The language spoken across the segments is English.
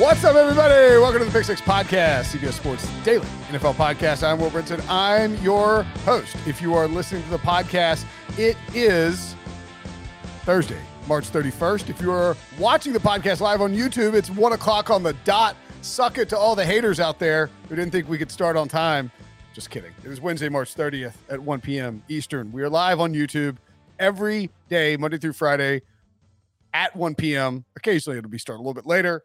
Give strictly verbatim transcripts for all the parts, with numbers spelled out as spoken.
What's up, everybody? Welcome to the Pick Six Podcast, C B S Sports Daily N F L Podcast. I'm Will Brinson. I'm your host. If you are listening to the podcast, it is Thursday, March thirty-first. If you are watching the podcast live on YouTube, it's one o'clock on the dot. Suck it to all the haters out there who didn't think we could start on time. Just kidding. It is Wednesday, March thirtieth at one p.m. Eastern. We are live on YouTube every day, Monday through Friday at one p.m. Occasionally, it'll be started a little bit later.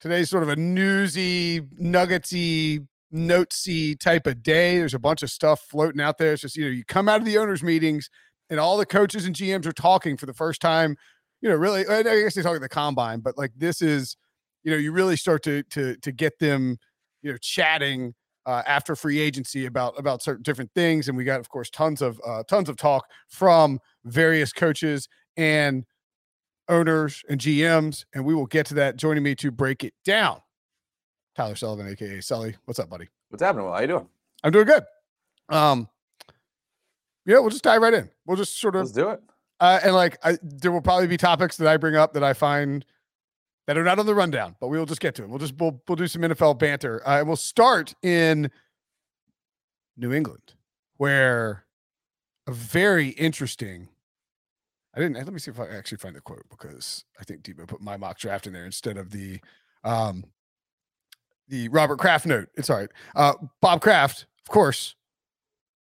Today's sort of a newsy, nuggetsy, notesy type of day. There's a bunch of stuff floating out there. It's just, you know, you come out of the owners' meetings and all the coaches and G Ms are talking for the first time. You know, really, I guess they talk at the combine, but like this is, you know, you really start to to to get them, you know, chatting uh, after free agency about about certain different things. And we got, of course, tons of uh, tons of talk from various coaches and owners and G Ms, and we will get to that. Joining me to break it down, Tyler Sullivan, aka Sully. What's up, buddy? What's happening? Will? How you doing? I'm doing good. Um, yeah, we'll just dive right in. We'll just sort of let's do it. Uh, and like, I, there will probably be topics that I bring up that I find that are not on the rundown, but we will just get to it. We'll just we'll we'll do some N F L banter. Uh, we'll start in New England, where a very interesting. I didn't. Let me see if I actually find the quote, because I think Debo put my mock draft in there instead of the um, the Robert Kraft note. It's all right. Uh, Bob Kraft, of course,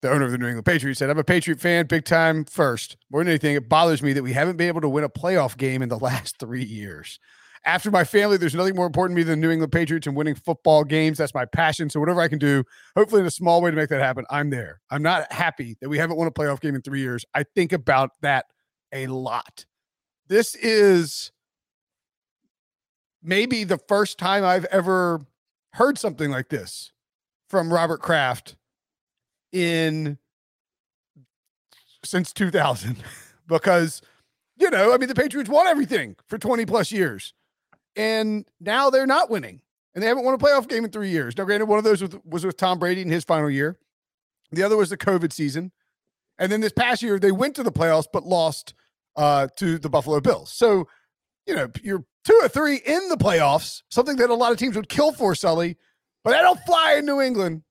the owner of the New England Patriots, said, "I'm a Patriot fan, big time first. More than anything, it bothers me that we haven't been able to win a playoff game in the last three years. After my family, there's nothing more important to me than New England Patriots and winning football games. That's my passion. So whatever I can do, hopefully in a small way to make that happen, I'm there. I'm not happy that we haven't won a playoff game in three years. I think about that a lot." This is maybe the first time I've ever heard something like this from Robert Kraft in since two thousand, because, you know, I mean, the Patriots won everything for twenty plus years and now they're not winning and they haven't won a playoff game in three years. Now, granted, one of those was, was with Tom Brady in his final year. The other was the COVID season. And then this past year, they went to the playoffs, but lost uh, to the Buffalo Bills. So, you know, you're two or three in the playoffs, something that a lot of teams would kill for, Sully, but I don't fly in New England,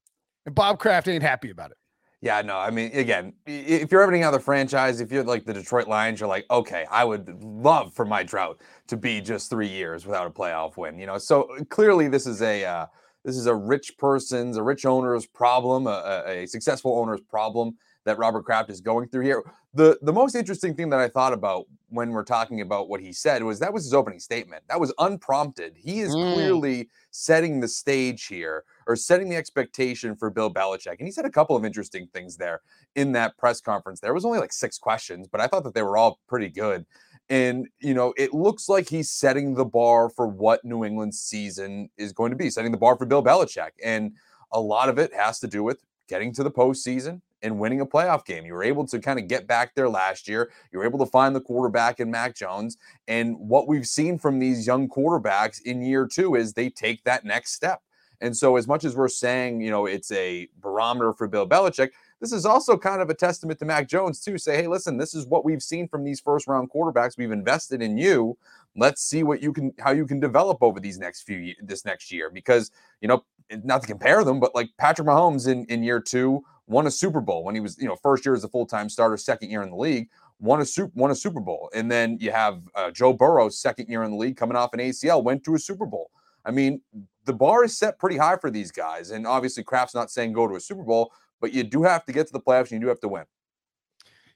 and Bob Kraft ain't happy about it. Yeah, no, I mean, again, if you're everything out of the franchise, if you're like the Detroit Lions, you're like, okay, I would love for my drought to be just three years without a playoff win, you know? So clearly this is a, uh, this is a rich person's, a rich owner's problem, a, a successful owner's problem that Robert Kraft is going through here. The the most interesting thing that I thought about when we're talking about what he said was that was his opening statement. That was unprompted. He is mm. clearly setting the stage here, or setting the expectation for Bill Belichick. And he said a couple of interesting things there in that press conference. There was only like six questions, but I thought that they were all pretty good. And, you know, it looks like he's setting the bar for what New England's season is going to be, setting the bar for Bill Belichick. And a lot of it has to do with getting to the postseason and winning a playoff game. You were able to kind of get back there last year. You were able to find the quarterback in Mac Jones. And what we've seen from these young quarterbacks in year two is they take that next step. And so as much as we're saying, you know, it's a barometer for Bill Belichick, this is also kind of a testament to Mac Jones too. Say, hey, listen, this is what we've seen from these first round quarterbacks. We've invested in you, Let's see what you can, how you can develop over these next few, this next year, because, you know, not to compare them, but like Patrick Mahomes in, in year two won a Super Bowl when he was, you know, first year as a full-time starter, second year in the league, won a Super, won a Super Bowl. And then you have uh, Joe Burrow, second year in the league, coming off an A C L, went to a Super Bowl. I mean, the bar is set pretty high for these guys. And obviously Kraft's not saying go to a Super Bowl, but you do have to get to the playoffs and you do have to win.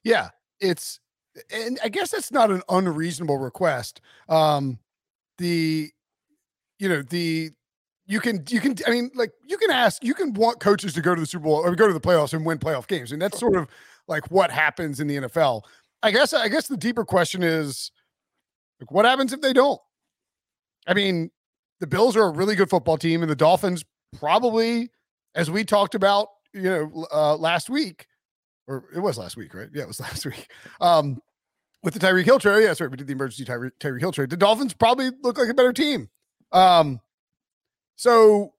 Yeah, it's, and I guess that's not an unreasonable request. Um, the, you know, the, you can, you can, I mean, like you can ask, you can want coaches to go to the Super Bowl or go to the playoffs and win playoff games. And that's sort of like what happens in the N F L. I guess, I guess the deeper question is like, what happens if they don't? I mean, the Bills are a really good football team and the Dolphins probably, as we talked about, you know, uh, last week, or it was last week, right? Yeah, it was last week. Um, with the Tyreek Hill trade. Yeah, sorry, we did the emergency Tyre- Tyreek Hill trade. The Dolphins probably look like a better team. Um, So,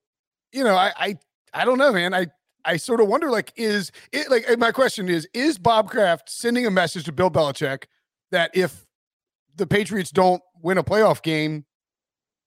you know, I, I, I don't know, man. I, I sort of wonder, like, is it like, my question is, is Bob Kraft sending a message to Bill Belichick that if the Patriots don't win a playoff game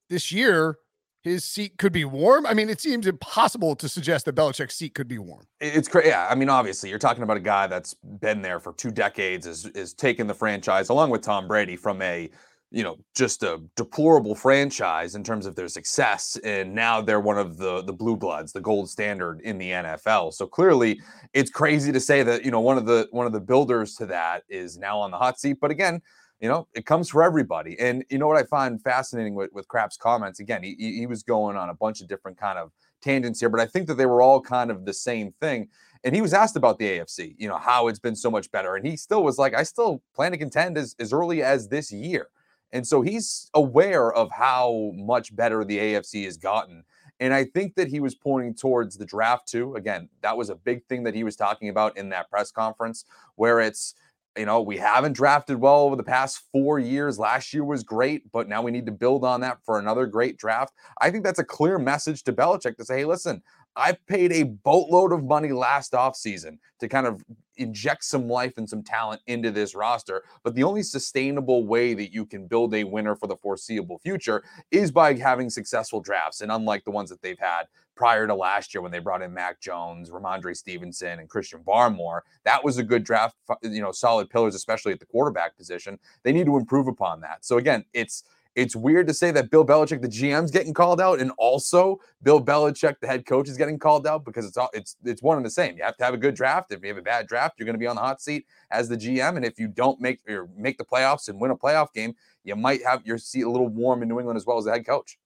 this year, his seat could be warm? I mean, it seems impossible to suggest that Belichick's seat could be warm. It's crazy. Yeah. I mean, obviously you're talking about a guy that's been there for two decades, is, is taking the franchise along with Tom Brady from a, you know, just a deplorable franchise in terms of their success. And now they're one of the, the blue bloods, the gold standard in the N F L. So clearly it's crazy to say that, you know, one of the, one of the builders to that is now on the hot seat. But again, you know, it comes for everybody. And you know what I find fascinating with, with Kraft's comments, again, he, he was going on a bunch of different kind of tangents here, but I think that they were all kind of the same thing. And he was asked about the A F C, you know, how it's been so much better. And he still was like, I still plan to contend as, as early as this year. And so he's aware of how much better the A F C has gotten. And I think that he was pointing towards the draft too. Again, that was a big thing that he was talking about in that press conference, where it's, you know, we haven't drafted well over the past four years. Last year was great, but now we need to build on that for another great draft. I think that's a clear message to Belichick to say, hey, listen, I paid a boatload of money last offseason to kind of inject some life and some talent into this roster. But the only sustainable way that you can build a winner for the foreseeable future is by having successful drafts. And unlike the ones that they've had prior to last year, when they brought in Mac Jones, Ramondre Stevenson, and Christian Barmore, that was a good draft, you know, solid pillars, especially at the quarterback position. They need to improve upon that. So again, it's, It's weird to say that Bill Belichick, the G M's getting called out, and also Bill Belichick, the head coach, is getting called out, because it's all, it's it's one and the same. You have to have a good draft. If you have a bad draft, you're going to be on the hot seat as the G M. And if you don't make or make the playoffs and win a playoff game, you might have your seat a little warm in New England as well as the head coach.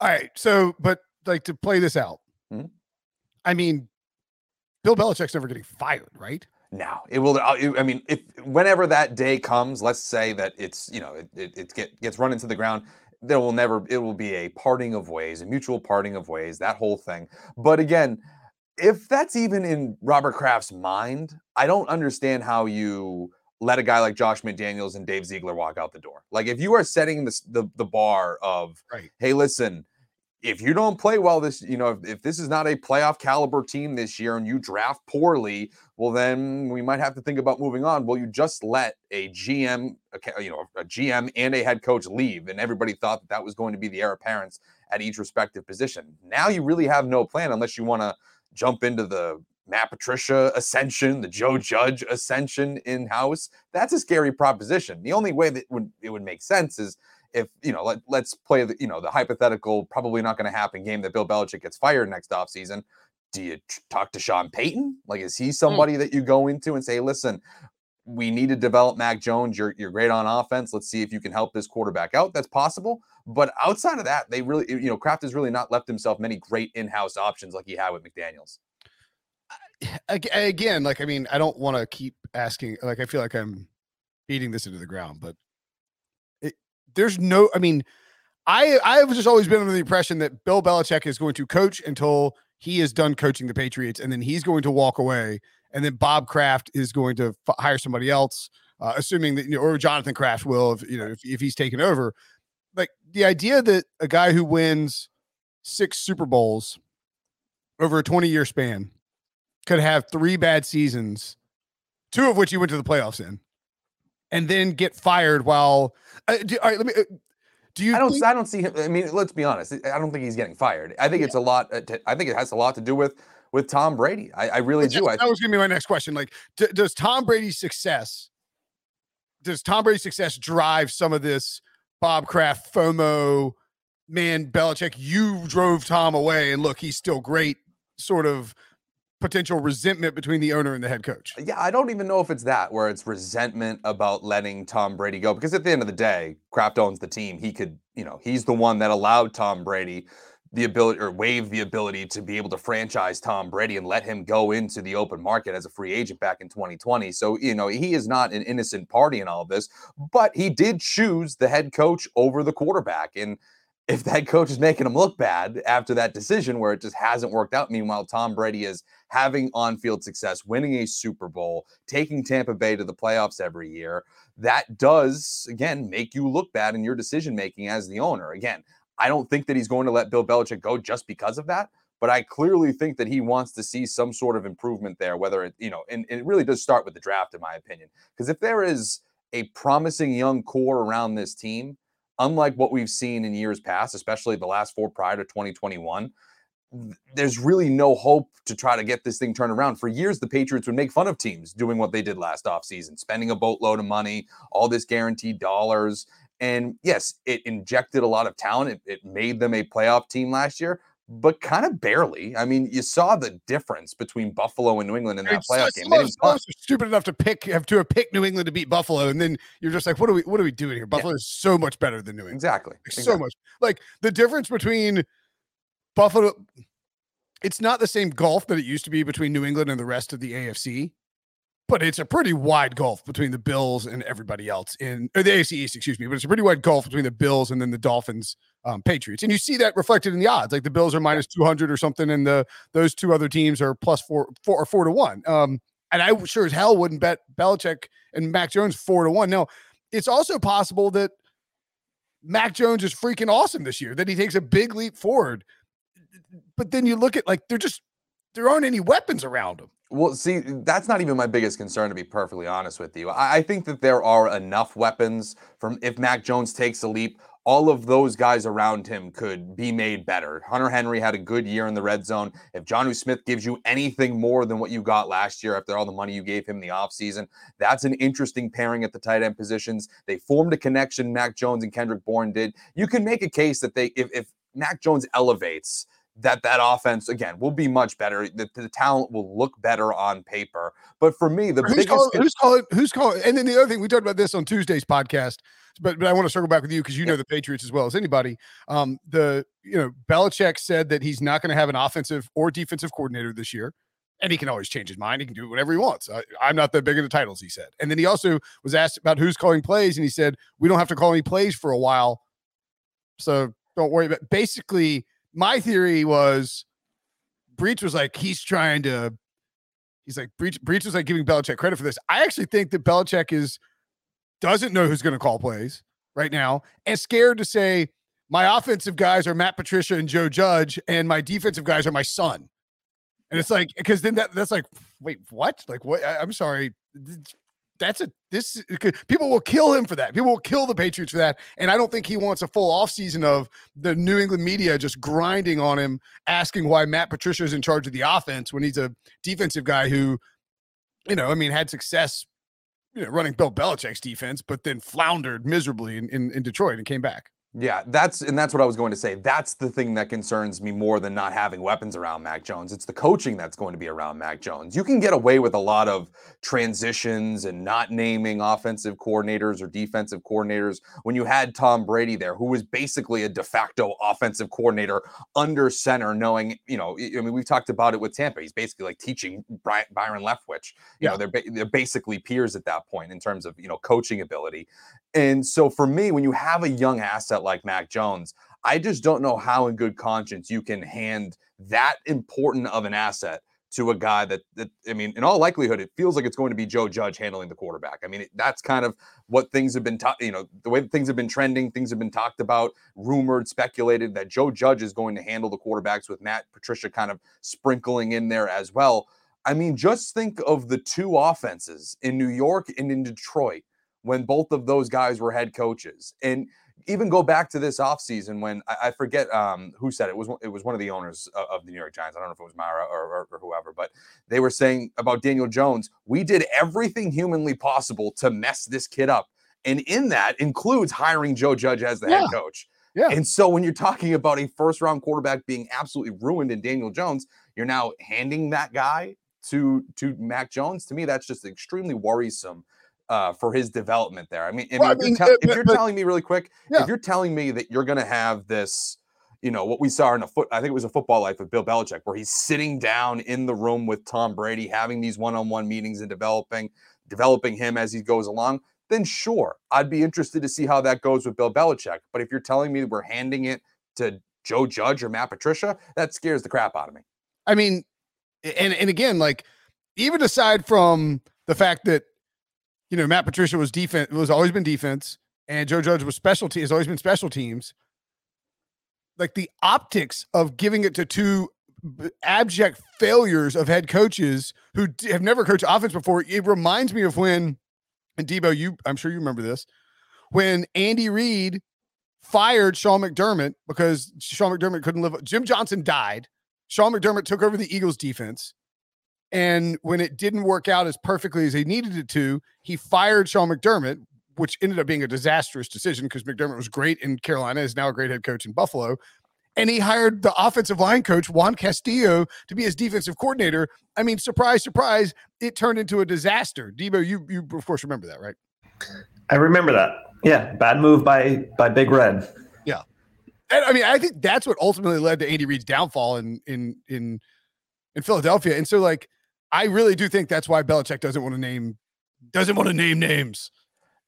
All right. So, but like to play this out, mm-hmm. I mean, Bill Belichick's never getting fired, right? Now it will. I mean, if whenever that day comes, let's say that it's, you know, it it, it get, gets run into the ground. There will never. It will be a parting of ways, a mutual parting of ways. That whole thing. But again, if that's even in Robert Kraft's mind, I don't understand how you let a guy like Josh McDaniels and Dave Ziegler walk out the door. Like, if you are setting the the, the bar of, right, hey, listen, if you don't play well this, you know, if, if this is not a playoff caliber team this year and you draft poorly, well, then we might have to think about moving on. Well, you just let a G M, you know, a G M and a head coach leave, and everybody thought that that was going to be the heir apparent at each respective position. Now you really have no plan unless you want to jump into the Matt Patricia ascension, the Joe Judge ascension in-house. That's a scary proposition. The only way that it would, it would make sense is if, you know, let, let's play the, you know, the hypothetical, probably not going to happen game that Bill Belichick gets fired next offseason. Do you t- talk to Sean Payton? Like, is he somebody mm. that you go into and say, listen, we need to develop Mac Jones. You're, you're great on offense. Let's see if you can help this quarterback out. That's possible. But outside of that, they really, you know, Kraft has really not left himself many great in-house options like he had with McDaniels. Again, like, I mean, I don't want to keep asking, like, I feel like I'm beating this into the ground, but there's no, I mean, I I have just always been under the impression that Bill Belichick is going to coach until he is done coaching the Patriots, and then he's going to walk away, and then Bob Kraft is going to f- hire somebody else, uh, assuming that, you know, or Jonathan Kraft will, if, you know, if, if he's taken over. Like, the idea that a guy who wins six Super Bowls over a twenty-year span could have three bad seasons, two of which he went to the playoffs in, and then get fired while uh, do, all right, let me uh, do you I don't think- I don't see him. I mean, let's be honest. I don't think he's getting fired. I think yeah. it's a lot to, I think it has a lot to do with with Tom Brady. I, I really do. That, I that was going to be my next question. Like, d- does Tom Brady's success does Tom Brady's success drive some of this Bob Kraft FOMO, man, Belichick, you drove Tom away and look, he's still great sort of potential resentment between the owner and the head coach? Yeah, I don't even know if it's that, where it's resentment about letting Tom Brady go, because at the end of the day, Kraft owns the team. He could, you know, he's the one that allowed Tom Brady the ability, or waived the ability, to be able to franchise Tom Brady and let him go into the open market as a free agent back in twenty twenty. So, you know, he is not an innocent party in all of this, but he did choose the head coach over the quarterback. And if that coach is making him look bad after that decision where it just hasn't worked out, meanwhile, Tom Brady is having on-field success, winning a Super Bowl, taking Tampa Bay to the playoffs every year, that does, again, make you look bad in your decision-making as the owner. Again, I don't think that he's going to let Bill Belichick go just because of that, but I clearly think that he wants to see some sort of improvement there, whether it, you know, and, and it really does start with the draft, in my opinion, because if there is a promising young core around this team, unlike what we've seen in years past, especially the last four prior to twenty twenty-one, there's really no hope to try to get this thing turned around. For years, the Patriots would make fun of teams doing what they did last offseason, spending a boatload of money, all this guaranteed dollars. And yes, it injected a lot of talent. It, it made them a playoff team last year, but kind of barely. I mean, you saw the difference between Buffalo and New England in that it's, playoff game. They didn't are stupid enough to pick have to have picked New England to beat Buffalo, and then you're just like, what are we what are we doing here? Buffalo yeah. is so much better than New England. Exactly. Like, exactly. So much. Like the difference between Buffalo, it's not the same gulf that it used to be between New England and the rest of the A F C, but it's a pretty wide gulf between the Bills and everybody else in or the A F C East, excuse me, but it's a pretty wide gulf between the Bills and then the Dolphins. Um, Patriots. And you see that reflected in the odds. Like the Bills are minus two hundred or something, and the those two other teams are plus four, four or four to one. Um, and I sure as hell wouldn't bet Belichick and Mac Jones four to one. Now, it's also possible that Mac Jones is freaking awesome this year, that he takes a big leap forward. But then you look at like they're just there aren't any weapons around him. Well, see, that's not even my biggest concern, to be perfectly honest with you. I, I think that there are enough weapons from if Mac Jones takes a leap. All of those guys around him could be made better. Hunter Henry had a good year in the red zone. If Jonnu Smith gives you anything more than what you got last year after all the money you gave him in the offseason, that's an interesting pairing at the tight end positions. They formed a connection, Mac Jones and Kendrick Bourne did. You can make a case that they, if, if Mac Jones elevates, that that offense, again, will be much better. The, the talent will look better on paper. But for me, the who's biggest... Calling, who's, calling, who's calling? And then the other thing, we talked about this on Tuesday's podcast, but, but I want to circle back with you because you yeah. know the Patriots as well as anybody. Um, the you know Belichick said that he's not going to have an offensive or defensive coordinator this year, and he can always change his mind. He can do whatever he wants. I, I'm not that big into titles, he said. And then he also was asked about who's calling plays, and he said, we don't have to call any plays for a while, so don't worry about it. Basically... My theory was Breach was like, he's trying to, he's like, Breach, Breach was like giving Belichick credit for this. I actually think that Belichick is, doesn't know who's going to call plays right now and scared to say, my offensive guys are Matt Patricia and Joe Judge, and my defensive guys are my son. And it's like, because then that that's like, wait, what? Like, what? I, I'm sorry. That's a, this, people will kill him for that. People will kill the Patriots for that. And I don't think he wants a full offseason of the New England media just grinding on him, asking why Matt Patricia is in charge of the offense when he's a defensive guy who, you know, I mean, had success, you know, running Bill Belichick's defense, but then floundered miserably in, in, in Detroit and came back. Yeah, that's and that's what I was going to say. That's the thing that concerns me more than not having weapons around Mac Jones. It's the coaching that's going to be around Mac Jones. You can get away with a lot of transitions and not naming offensive coordinators or defensive coordinators when you had Tom Brady there, who was basically a de facto offensive coordinator under center, knowing, you know, I mean, we've talked about it with Tampa. He's basically like teaching By- Byron Leftwich. You yeah. know, they're, ba- they're basically peers at that point in terms of, you know, coaching ability. And so for me, when you have a young asset like Mac Jones, I just don't know how in good conscience you can hand that important of an asset to a guy that, that I mean, in all likelihood, it feels like it's going to be Joe Judge handling the quarterback. I mean, it, that's kind of what things have been, ta- you know, the way things have been trending, things have been talked about, rumored, speculated that Joe Judge is going to handle the quarterbacks with Matt Patricia kind of sprinkling in there as well. I mean, just think of the two offenses in New York and in Detroit when both of those guys were head coaches. And even go back to this offseason when I, I forget um, who said it. It was, it was one of the owners of, of the New York Giants. I don't know if it was Mara or, or, or whoever, but they were saying about Daniel Jones, we did everything humanly possible to mess this kid up. And in that includes hiring Joe Judge as the yeah. head coach. Yeah. And so when you're talking about a first-round quarterback being absolutely ruined in Daniel Jones, you're now handing that guy to to Mac Jones. To me, that's just extremely worrisome uh, for his development there. I mean, well, if, I mean you're te- it, if you're but, telling me really quick, yeah. if you're telling me that you're going to have this, you know, what we saw in a foot, I think it was a Football Life with Bill Belichick, where he's sitting down in the room with Tom Brady, having these one-on-one meetings and developing, developing him as he goes along. Then sure, I'd be interested to see how that goes with Bill Belichick. But if you're telling me we're handing it to Joe Judge or Matt Patricia, that scares the crap out of me. I mean, and, and again, like, even aside from the fact that, you know, Matt Patricia was defense, was always been defense, and Joe Judge was specialty, has always been special teams, like the optics of giving it to two abject failures of head coaches who have never coached offense before, it reminds me of when, and Debo, you, I'm sure you remember this, when Andy Reid fired Sean McDermott because Sean McDermott couldn't live. Jim Johnson died. Sean McDermott took over the Eagles defense. And when it didn't work out as perfectly as they needed it to, he fired Sean McDermott, which ended up being a disastrous decision because McDermott was great in Carolina, is now a great head coach in Buffalo. And he hired the offensive line coach, Juan Castillo, to be his defensive coordinator. I mean, surprise, surprise, it turned into a disaster. Debo, you, you of course, remember that, right? I remember that. Yeah, bad move by by Big Red. Yeah. And I mean, I think that's what ultimately led to Andy Reid's downfall in in in, in Philadelphia. And so, like, I really do think that's why Belichick doesn't want to name doesn't want to name names.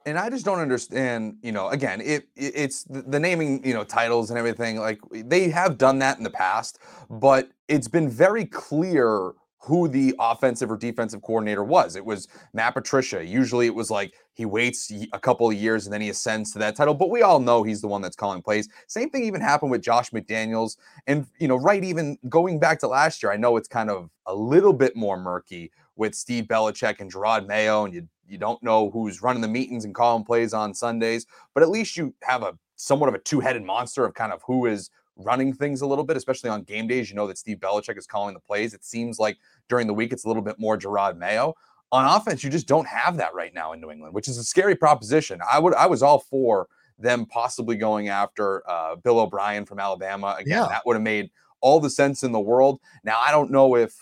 And I just don't understand, you know, again, it, it it's the, the naming, you know, titles and everything. Like, they have done that in the past, but it's been very clear who the offensive or defensive coordinator was. It was Matt Patricia. Usually it was like he waits a couple of years and then he ascends to that title. But we all know he's the one that's calling plays. Same thing even happened with Josh McDaniels. And, you know, right, even going back to last year, I know it's kind of a little bit more murky with Steve Belichick and Gerard Mayo, and you You don't know who's running the meetings and calling plays on Sundays, but at least you have a somewhat of a two-headed monster of kind of who is running things a little bit, especially on game days. You know that Steve Belichick is calling the plays. It seems like during the week, it's a little bit more Gerard Mayo. On offense, you just don't have that right now in New England, which is a scary proposition. I would, I was all for them possibly going after uh, Bill O'Brien from Alabama. Again, yeah. that would have made all the sense in the world. Now, I don't know if,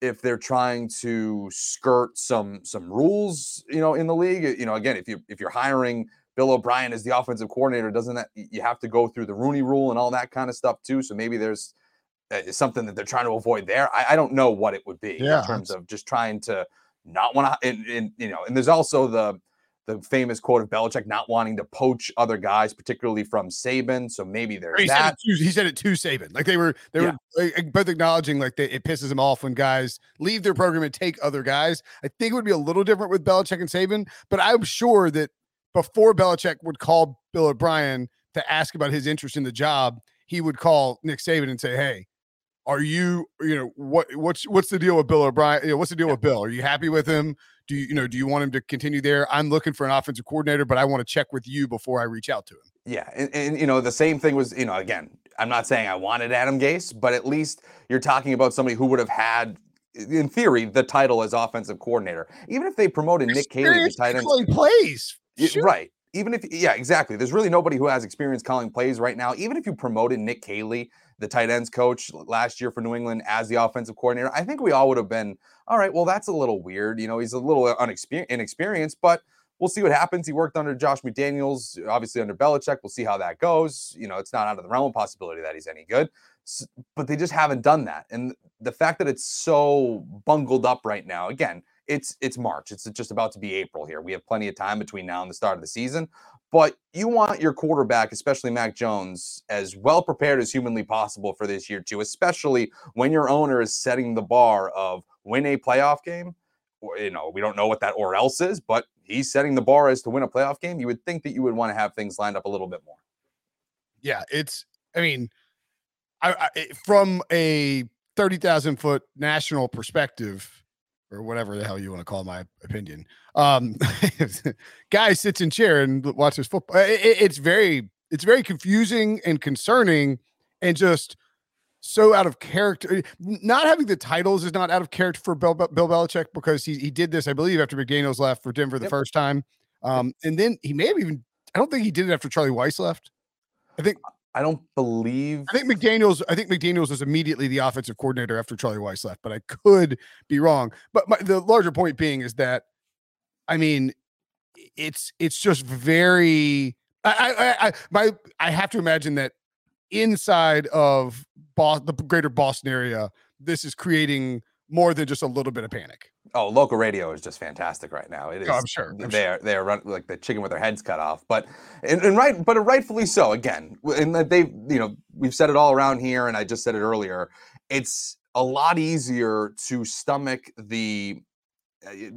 if they're trying to skirt some some rules, you know, in the league. You know, again, if you if you're hiring Bill O'Brien as the offensive coordinator, doesn't that you have to go through the Rooney Rule and all that kind of stuff too? So maybe there's uh, something that they're trying to avoid there. I, I don't know what it would be yeah. in terms of just trying to not want to, and, and you know, and there's also the the famous quote of Belichick not wanting to poach other guys, particularly from Saban. So maybe there's he that. Said to, he said it to Saban. Like they were, they yeah. were like, both acknowledging like they, it pisses them off when guys leave their program and take other guys. I think it would be a little different with Belichick and Saban, but I'm sure that before Belichick would call Bill O'Brien to ask about his interest in the job, he would call Nick Saban and say, "Hey, are you, you know, what, what's, what's the deal with Bill O'Brien? You know, what's the deal yeah. with Bill? Are you happy with him? Do you, you know, do you want him to continue there? I'm looking for an offensive coordinator, but I want to check with you before I reach out to him." Yeah. And, and, you know, the same thing was, you know, again, I'm not saying I wanted Adam Gase, but at least you're talking about somebody who would have had, in theory, the title as offensive coordinator. Even if they promoted Nick Cayley to tight end. Plays. Sure. Right. Even if, yeah, exactly. There's really nobody who has experience calling plays right now. Even if you promoted Nick Cayley, the tight ends coach last year for New England, as the offensive coordinator, I think we all would have been, all right, well, that's a little weird. You know, he's a little unexper- inexperienced, but we'll see what happens. He worked under Josh McDaniels, obviously under Belichick. We'll see how that goes. You know, it's not out of the realm of possibility that he's any good, so, but they just haven't done that. And the fact that it's so bungled up right now, again, it's it's March. It's just about to be April here. We have plenty of time between now and the start of the season. But you want your quarterback, especially Mac Jones, as well prepared as humanly possible for this year too, especially when your owner is setting the bar of win a playoff game. Or, you know, we don't know what that or else is, but he's setting the bar as to win a playoff game. You would think that you would want to have things lined up a little bit more. Yeah, it's, I mean, I, I from a thirty thousand foot national perspective, or whatever the hell you want to call my opinion. Um, guy sits in chair and watches football. It, it, it's very, it's very confusing and concerning, and just so out of character. Not having the titles is not out of character for Bill, Bill Belichick, because he he did this, I believe, after McDaniels left for Denver the yep. first time, um, and then he may have even. I don't think he did it after Charlie Weiss left. I think. I don't believe. I think McDaniels. I think McDaniels was immediately the offensive coordinator after Charlie Weiss left, but I could be wrong. But my, the larger point being is that, I mean, it's it's just very. I I I my I have to imagine that inside of Boston, the greater Boston area, this is creating more than just a little bit of panic. Oh, local radio is just fantastic right now. It is. Oh, I'm sure I'm they are sure. they are run, like the chicken with their heads cut off, but and, and right, but rightfully so. Again, and they, you know, we've said it all around here, and I just said it earlier. It's a lot easier to stomach the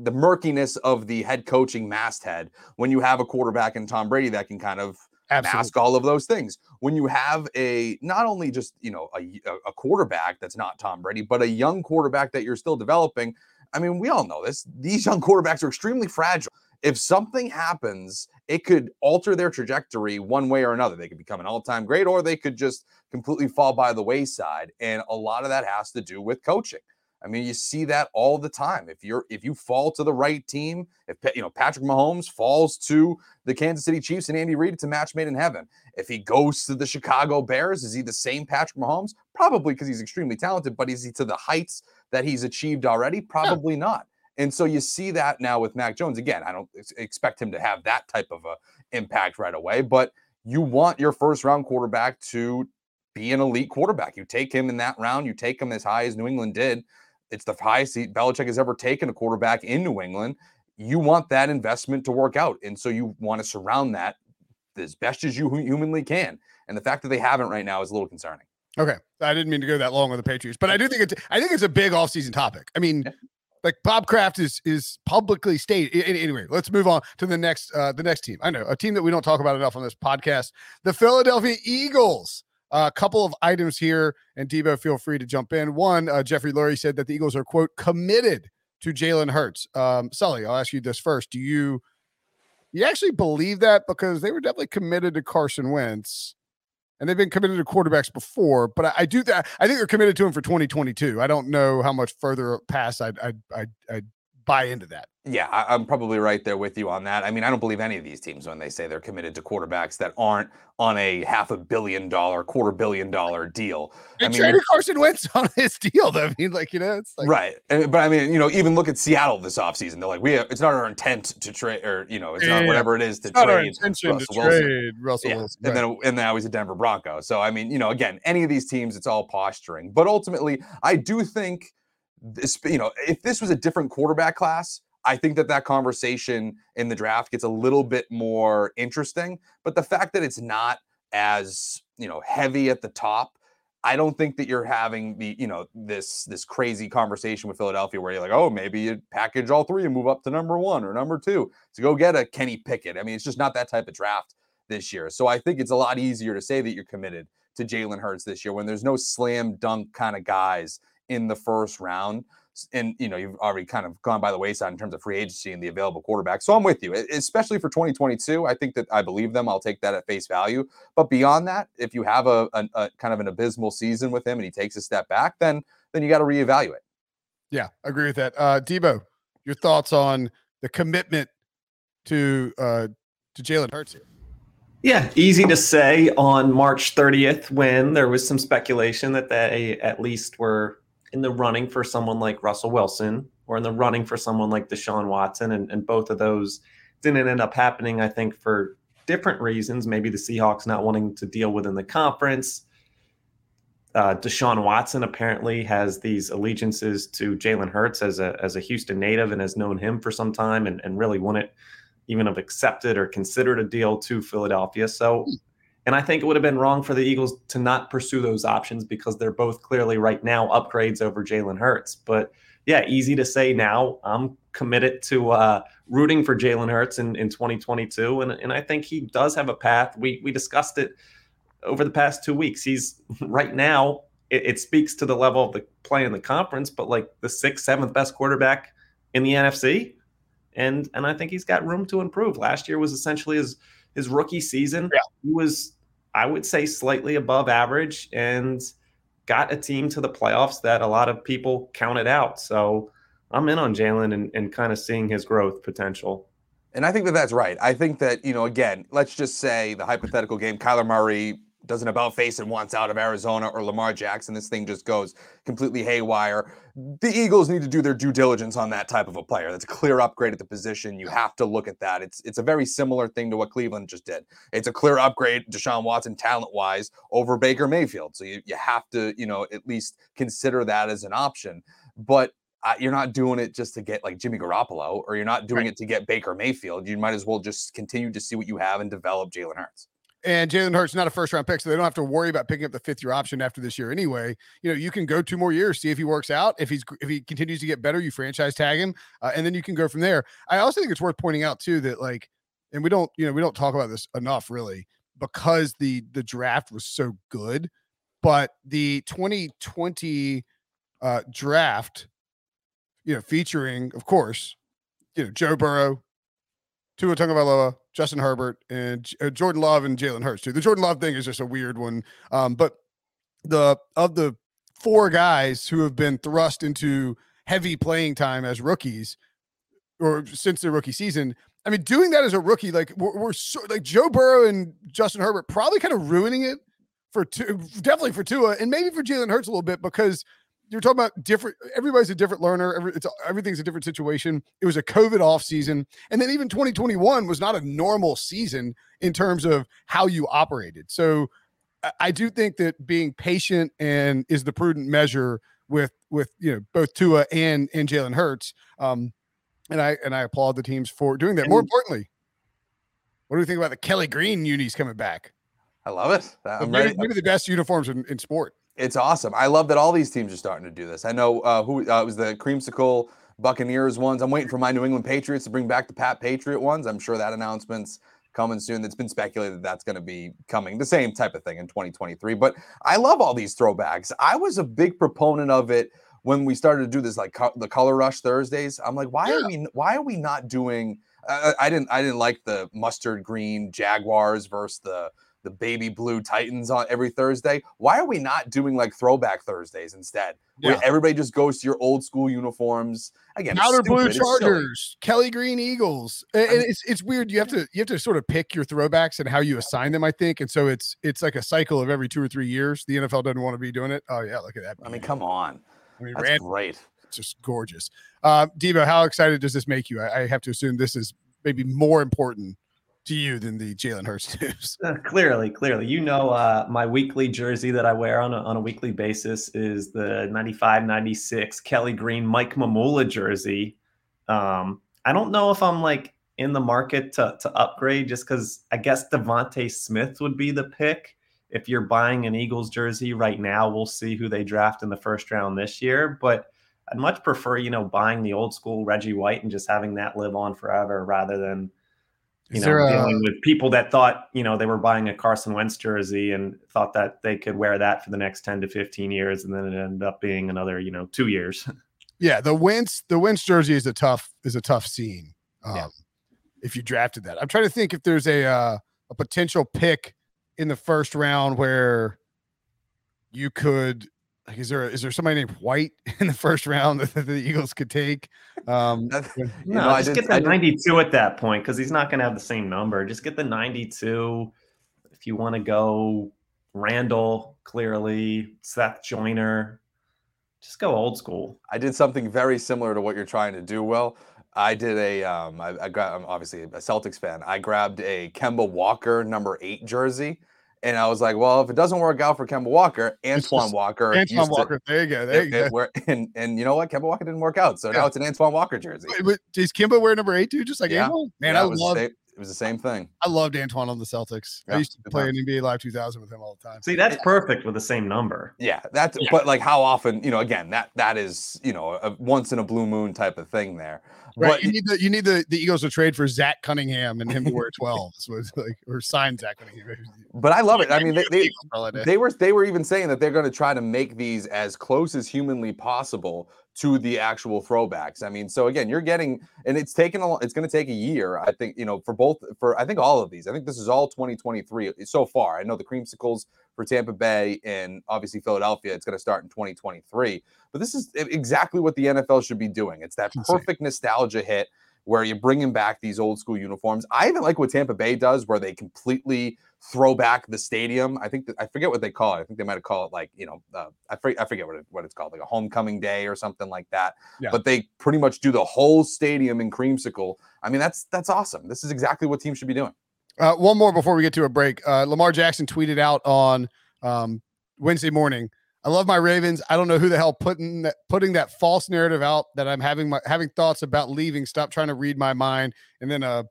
the murkiness of the head coaching masthead when you have a quarterback in Tom Brady that can kind of. Absolutely. Mask all of those things. When you have a not only just, you know, a, a quarterback that's not Tom Brady, but a young quarterback that you're still developing. I mean, we all know this. These young quarterbacks are extremely fragile. If something happens, it could alter their trajectory one way or another. They could become an all-time great, or they could just completely fall by the wayside. And a lot of that has to do with coaching. I mean, you see that all the time. If you're if you fall to the right team, if you know Patrick Mahomes falls to the Kansas City Chiefs and Andy Reid, it's a match made in heaven. If he goes to the Chicago Bears, is he the same Patrick Mahomes? Probably, because he's extremely talented, but is he to the heights that he's achieved already? Probably no. not. And so you see that now with Mac Jones. Again, I don't expect him to have that type of a impact right away, but you want your first round quarterback to be an elite quarterback. You take him in that round, you take him as high as New England did. It's the highest Belichick has ever taken a quarterback in New England. You want that investment to work out. And so you want to surround that as best as you humanly can. And the fact that they haven't right now is a little concerning. Okay. I didn't mean to go that long with the Patriots, but I do think it's, I think it's a big offseason topic. I mean, yeah. like Bob Kraft is, is publicly stated. Anyway, let's move on to the next, uh, the next team. I know a team that we don't talk about enough on this podcast, the Philadelphia Eagles. A uh, couple of items here, and Debo, feel free to jump in. One, uh, Jeffrey Lurie said that the Eagles are, quote, committed to Jalen Hurts. Um, Sully, I'll ask you this first. Do you you actually believe that? Because they were definitely committed to Carson Wentz, and they've been committed to quarterbacks before, but I, I do that. I think they're committed to him for twenty twenty-two. I don't know how much further past I'd, I'd, I'd, I'd buy into that. Yeah, I, I'm probably right there with you on that. I mean, I don't believe any of these teams when they say they're committed to quarterbacks that aren't on a half a billion dollar, quarter billion dollar deal. I and mean, Trey Carson Wentz on his deal, though. I mean, like, you know, it's like. Right. But I mean, you know, even look at Seattle this offseason. They're like, we have, it's not our intent to trade, or, you know, it's yeah, not whatever it is to trade. Our intention Russell to Wilson. trade Russell yeah. Wilson. Right. And then, and then I was a Denver Bronco. So, I mean, you know, again, any of these teams, it's all posturing. But ultimately, I do think this, you know, if this was a different quarterback class, I think that that conversation in the draft gets a little bit more interesting, but the fact that it's not as, you know, heavy at the top, I don't think that you're having the, you know, this, this crazy conversation with Philadelphia where you're like, oh, maybe you package all three and move up to number one or number two to go get a Kenny Pickett. I mean, it's just not that type of draft this year. So I think it's a lot easier to say that you're committed to Jalen Hurts this year when there's no slam dunk kind of guys in the first round. And, you know, you've already kind of gone by the wayside in terms of free agency and the available quarterback. So I'm with you, especially for twenty twenty-two. I think that I believe them. I'll take that at face value. But beyond that, if you have a, a, a kind of an abysmal season with him and he takes a step back, then then you got to reevaluate. Yeah, I agree with that. Uh, Debo, your thoughts on the commitment to uh, to Jalen Hurts here? Yeah, easy to say on March thirtieth when there was some speculation that they at least were in the running for someone like Russell Wilson or in the running for someone like Deshaun Watson. And, and both of those didn't end up happening, I think, for different reasons. Maybe the Seahawks not wanting to deal within the conference. Uh, Deshaun Watson apparently has these allegiances to Jalen Hurts as a as a Houston native and has known him for some time and, and really wouldn't even have accepted or considered a deal to Philadelphia. So, and I think it would have been wrong for the Eagles to not pursue those options because they're both clearly right now upgrades over Jalen Hurts. But, yeah, easy to say now. I'm committed to uh, rooting for Jalen Hurts in, in twenty twenty-two, and, and I think he does have a path. We we discussed it over the past two weeks. He's right now, it, it speaks to the level of the play in the conference, but like the sixth, seventh best quarterback in the N F C. And and I think he's got room to improve. Last year was essentially his his rookie season. Yeah. He was, I would say, slightly above average and got a team to the playoffs that a lot of people counted out. So I'm in on Jalen and, and kind of seeing his growth potential. And I think that that's right. I think that, you know, again, let's just say the hypothetical game, Kyler Murray does an about-face and wants out of Arizona, or Lamar Jackson, this thing just goes completely haywire. The Eagles need to do their due diligence on that type of a player. That's a clear upgrade at the position. You have to look at that. It's it's a very similar thing to what Cleveland just did. It's a clear upgrade, Deshaun Watson, talent-wise, over Baker Mayfield. So you, you have to, you know, at least consider that as an option. But Uh, you're not doing it just to get like Jimmy Garoppolo, or you're not doing right. it to get Baker Mayfield. You might as well just continue to see what you have and develop Jalen Hurts. And Jalen Hurts is not a first-round pick, so they don't have to worry about picking up the fifth-year option after this year anyway. You know, you can go two more years, see if he works out. If he's if he continues to get better, you franchise tag him, uh, and then you can go from there. I also think it's worth pointing out too that, like, and we don't, you know, we don't talk about this enough really because the the draft was so good, but the twenty twenty uh, draft. You know, featuring, of course, you know, Joe Burrow, Tua Tagovailoa, Justin Herbert, and uh, Jordan Love and Jalen Hurts, too. The Jordan Love thing is just a weird one. Um, but the of the four guys who have been thrust into heavy playing time as rookies or since their rookie season, I mean, doing that as a rookie, like we're, we're so, like Joe Burrow and Justin Herbert probably kind of ruining it for two, definitely for Tua and maybe for Jalen Hurts a little bit because you're talking about different, everybody's a different learner. Every, it's, everything's a different situation. It was a COVID off season. And then even twenty twenty-one was not a normal season in terms of how you operated. So I, I do think that being patient and is the prudent measure with, with, you know, both Tua and, and Jalen Hurts. Um, and I, and I applaud the teams for doing that. More importantly, what do we think about the Kelly Green unis coming back? I love it. I'm maybe, ready. Maybe the best uniforms in, in sport. It's awesome. I love that all these teams are starting to do this. I know uh, who uh, it was the Creamsicle Buccaneers ones. I'm waiting for my New England Patriots to bring back the Pat Patriot ones. I'm sure that announcement's coming soon. It's been speculated that's going to be coming, the same type of thing in twenty twenty-three. But I love all these throwbacks. I was a big proponent of it when we started to do this, like co- the Color Rush Thursdays. I'm like, why yeah. are we why are we not doing? Uh, I didn't I didn't like the mustard green Jaguars versus the. the baby blue Titans on every Thursday. Why are we not doing like throwback Thursdays instead? Yeah. Where everybody just goes to your old school uniforms. Again, powder blue Chargers, Kelly Green Eagles. And, and it's it's weird. You have to you have to sort of pick your throwbacks and how you assign them, I think. And so it's it's like a cycle of every two or three years. The N F L doesn't want to be doing it. Oh yeah, look at that. I mean, come on. I mean, that's Rand, great. It's just gorgeous. Uh, Debo, how excited does this make you? I, I have to assume this is maybe more important to you than the Jalen Hurts news. Clearly, clearly. You know, uh, my weekly jersey that I wear on a, on a weekly basis is the ninety-five ninety-six Kelly Green Mike Mamula jersey. Um, I don't know if I'm like in the market to, to upgrade just because I guess Devontae Smith would be the pick. If you're buying an Eagles jersey right now, we'll see who they draft in the first round this year. But I'd much prefer, you know, buying the old school Reggie White and just having that live on forever rather than You know, a, dealing with people that thought, you know, they were buying a Carson Wentz jersey and thought that they could wear that for the next ten to fifteen years. And then it ended up being another, you know, two years. Yeah. The Wentz, the Wentz jersey is a tough, is a tough scene. Um, yeah. If you drafted that, I'm trying to think if there's a, uh, a potential pick in the first round where you could, like, is there, is there somebody named White in the first round that the Eagles could take? Um, no, know, I just get the ninety-two at that point because he's not going to have the same number. Just get the ninety-two if you want to go Randall, clearly, Seth Joyner. Just go old school. I did something very similar to what you're trying to do, Will. I did a, um, I, I gra- I'm obviously a Celtics fan. I grabbed a Kemba Walker number eight jersey. And I was like, well, if it doesn't work out for Kemba Walker, Antoine Walker. Antoine Walker, to, there you go, there you it, go. It, and, and you know what? Kemba Walker didn't work out, so yeah. now it's an Antoine Walker jersey. Wait, but does Kemba wear number eight, dude? Just like yeah. Antoine? Man, yeah, I love it. It was the same thing. I loved Antoine on the Celtics. Yeah. I used to play in N B A Live two thousand with him all the time. See, that's perfect with the same number. Yeah, that's. Yeah. But like, how often? You know, again, that that is you know a once in a blue moon type of thing there. Right. But, you need the you need the, the Eagles to trade for Zach Cunningham and him to wear twelve. So it's like, or sign Zach Cunningham. But I love it. I mean, they they, they were they were even saying that they're going to try to make these as close as humanly possible to the actual throwbacks. I mean, so again, you're getting, and it's taken a it's going to take a year, I think, you know, for both, for I think all of these. I think this is all twenty twenty-three so far. I know the creamsicles for Tampa Bay and obviously Philadelphia, it's going to start in twenty twenty-three. But this is exactly what the N F L should be doing. It's that perfect nostalgia hit where you're bringing back these old school uniforms. I even like what Tampa Bay does, where they completely throw back the stadium. I think that, I forget what they call it. I think they might have called it like, you know, uh, I, forget, I forget what it, what it's called, like a homecoming day or something like that. Yeah. But they pretty much do the whole stadium in creamsicle. I mean, that's that's awesome. This is exactly what teams should be doing. Uh, one more before we get to a break. Uh, Lamar Jackson tweeted out on um, Wednesday morning, "I love my Ravens. I don't know who the hell putting that, putting that false narrative out that I'm having my having thoughts about leaving. Stop trying to read my mind." And then a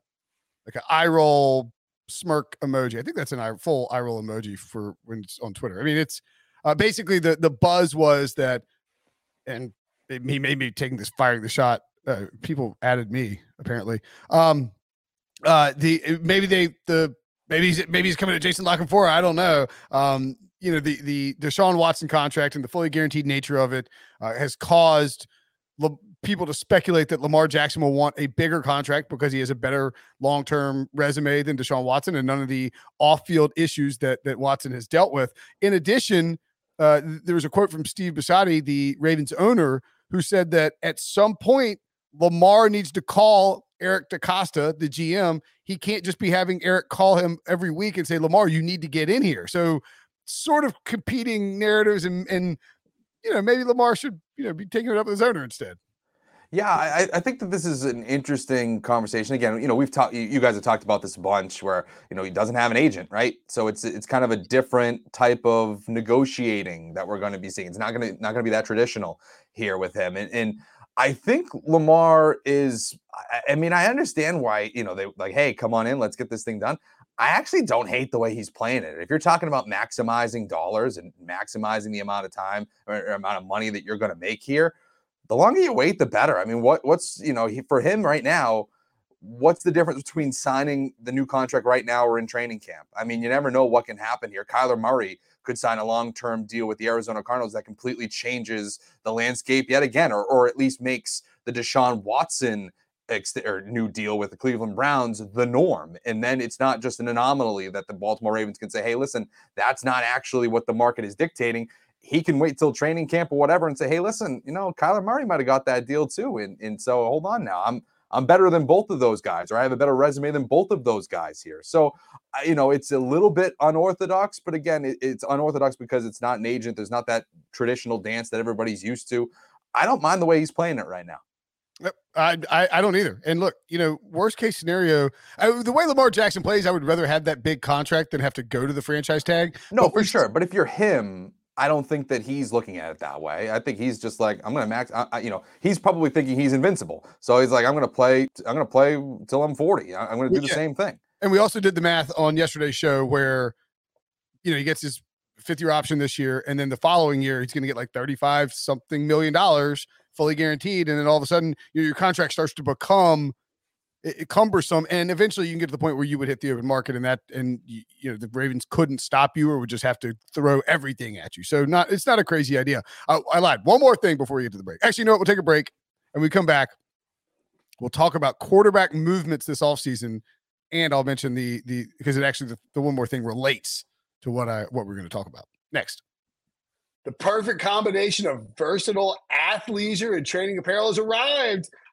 like an eye roll smirk emoji. I think that's an eye full eye roll emoji for when it's on Twitter. I mean, it's uh, basically the the buzz was that, and it, he made me taking this firing the shot. Uh, people added me apparently. Um, uh, the maybe they the maybe he's, maybe he's coming to Jason Lockenfora. I don't know. Um, You know, the the Deshaun Watson contract and the fully guaranteed nature of it uh, has caused le- people to speculate that Lamar Jackson will want a bigger contract because he has a better long-term resume than Deshaun Watson and none of the off-field issues that that Watson has dealt with. In addition, uh, there was a quote from Steve Bisciotti, the Ravens owner, who said that at some point Lamar needs to call Eric DaCosta, the G M. He can't just be having Eric call him every week and say, "Lamar, you need to get in here." So sort of competing narratives, and, and you know, maybe Lamar should, you know, be taking it up with his owner instead. Yeah, I, I think that this is an interesting conversation. Again, you know, we've talked, you guys have talked about this a bunch where, you know, he doesn't have an agent, right? So it's it's kind of a different type of negotiating that we're going to be seeing. It's not going to not going to be that traditional here with him. And and I think Lamar is, I, I mean, I understand why, you know, they like, "Hey, come on in, let's get this thing done." I actually don't hate the way he's playing it. If you're talking about maximizing dollars and maximizing the amount of time or amount of money that you're going to make here, the longer you wait, the better. I mean, what what's, you know, he, for him right now, what's the difference between signing the new contract right now or in training camp? I mean, you never know what can happen here. Kyler Murray could sign a long-term deal with the Arizona Cardinals that completely changes the landscape yet again, or or at least makes the Deshaun Watson Ex- or new deal with the Cleveland Browns the norm, and then it's not just an anomaly that the Baltimore Ravens can say, "Hey, listen, that's not actually what the market is dictating." He can wait till training camp or whatever and say, "Hey, listen, you know, Kyler Murray might have got that deal too, and and so hold on now, I'm I'm better than both of those guys, or I have a better resume than both of those guys here." So, you know, it's a little bit unorthodox, but again, it, it's unorthodox because it's not an agent. There's not that traditional dance that everybody's used to. I don't mind the way he's playing it right now. I, I I don't either. And look, you know, worst case scenario, I, the way Lamar Jackson plays, I would rather have that big contract than have to go to the franchise tag. No, but for sure. But if you're him, I don't think that he's looking at it that way. I think he's just like, I'm going to max, I, I, you know, he's probably thinking he's invincible. So he's like, I'm going to play, I'm going to play till I'm forty. I, I'm going to do yeah. the same thing. And we also did the math on yesterday's show where, you know, he gets his fifth year option this year. And then the following year, he's going to get like thirty-five something million dollars fully guaranteed, and then all of a sudden your, your contract starts to become it, it cumbersome, and eventually you can get to the point where you would hit the open market, and that, and you, you know, the Ravens couldn't stop you or would just have to throw everything at you. So not it's not a crazy idea. I, I lied. One more thing before we get to the break. Actually, you know what? We'll take a break, and when we come back, we'll talk about quarterback movements this offseason, and I'll mention the the because it actually the, the one more thing relates to what I what we're going to talk about next. The perfect combination of versatile athleisure and training apparel has arrived.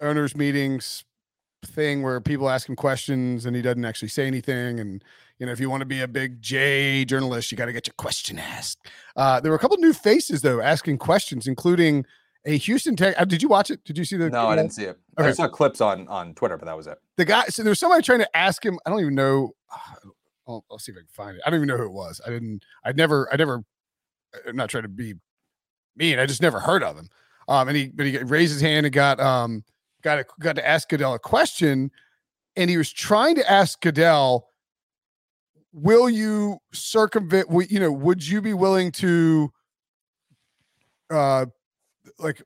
owners meetings thing where people ask him questions and he doesn't actually say anything. And, you know, if you want to be a big J journalist, you got to get your question asked. Uh, there were a couple of new faces, though, asking questions, including a Houston Tech. Uh, did you watch it? Did you see the? No, I didn't see it. Okay. I saw clips on, on Twitter, but that was it. The guy, so there was somebody trying to ask him. I don't even know. I'll, I'll see if I can find it. I don't even know who it was. I didn't, I'd never, I never, I'm not trying to be mean. I just never heard of him. Um, and he, but he raised his hand and got, um, got a, got to ask Goodell a question, and he was trying to ask Goodell, will you circumvent, you know, would you be willing to, uh, like,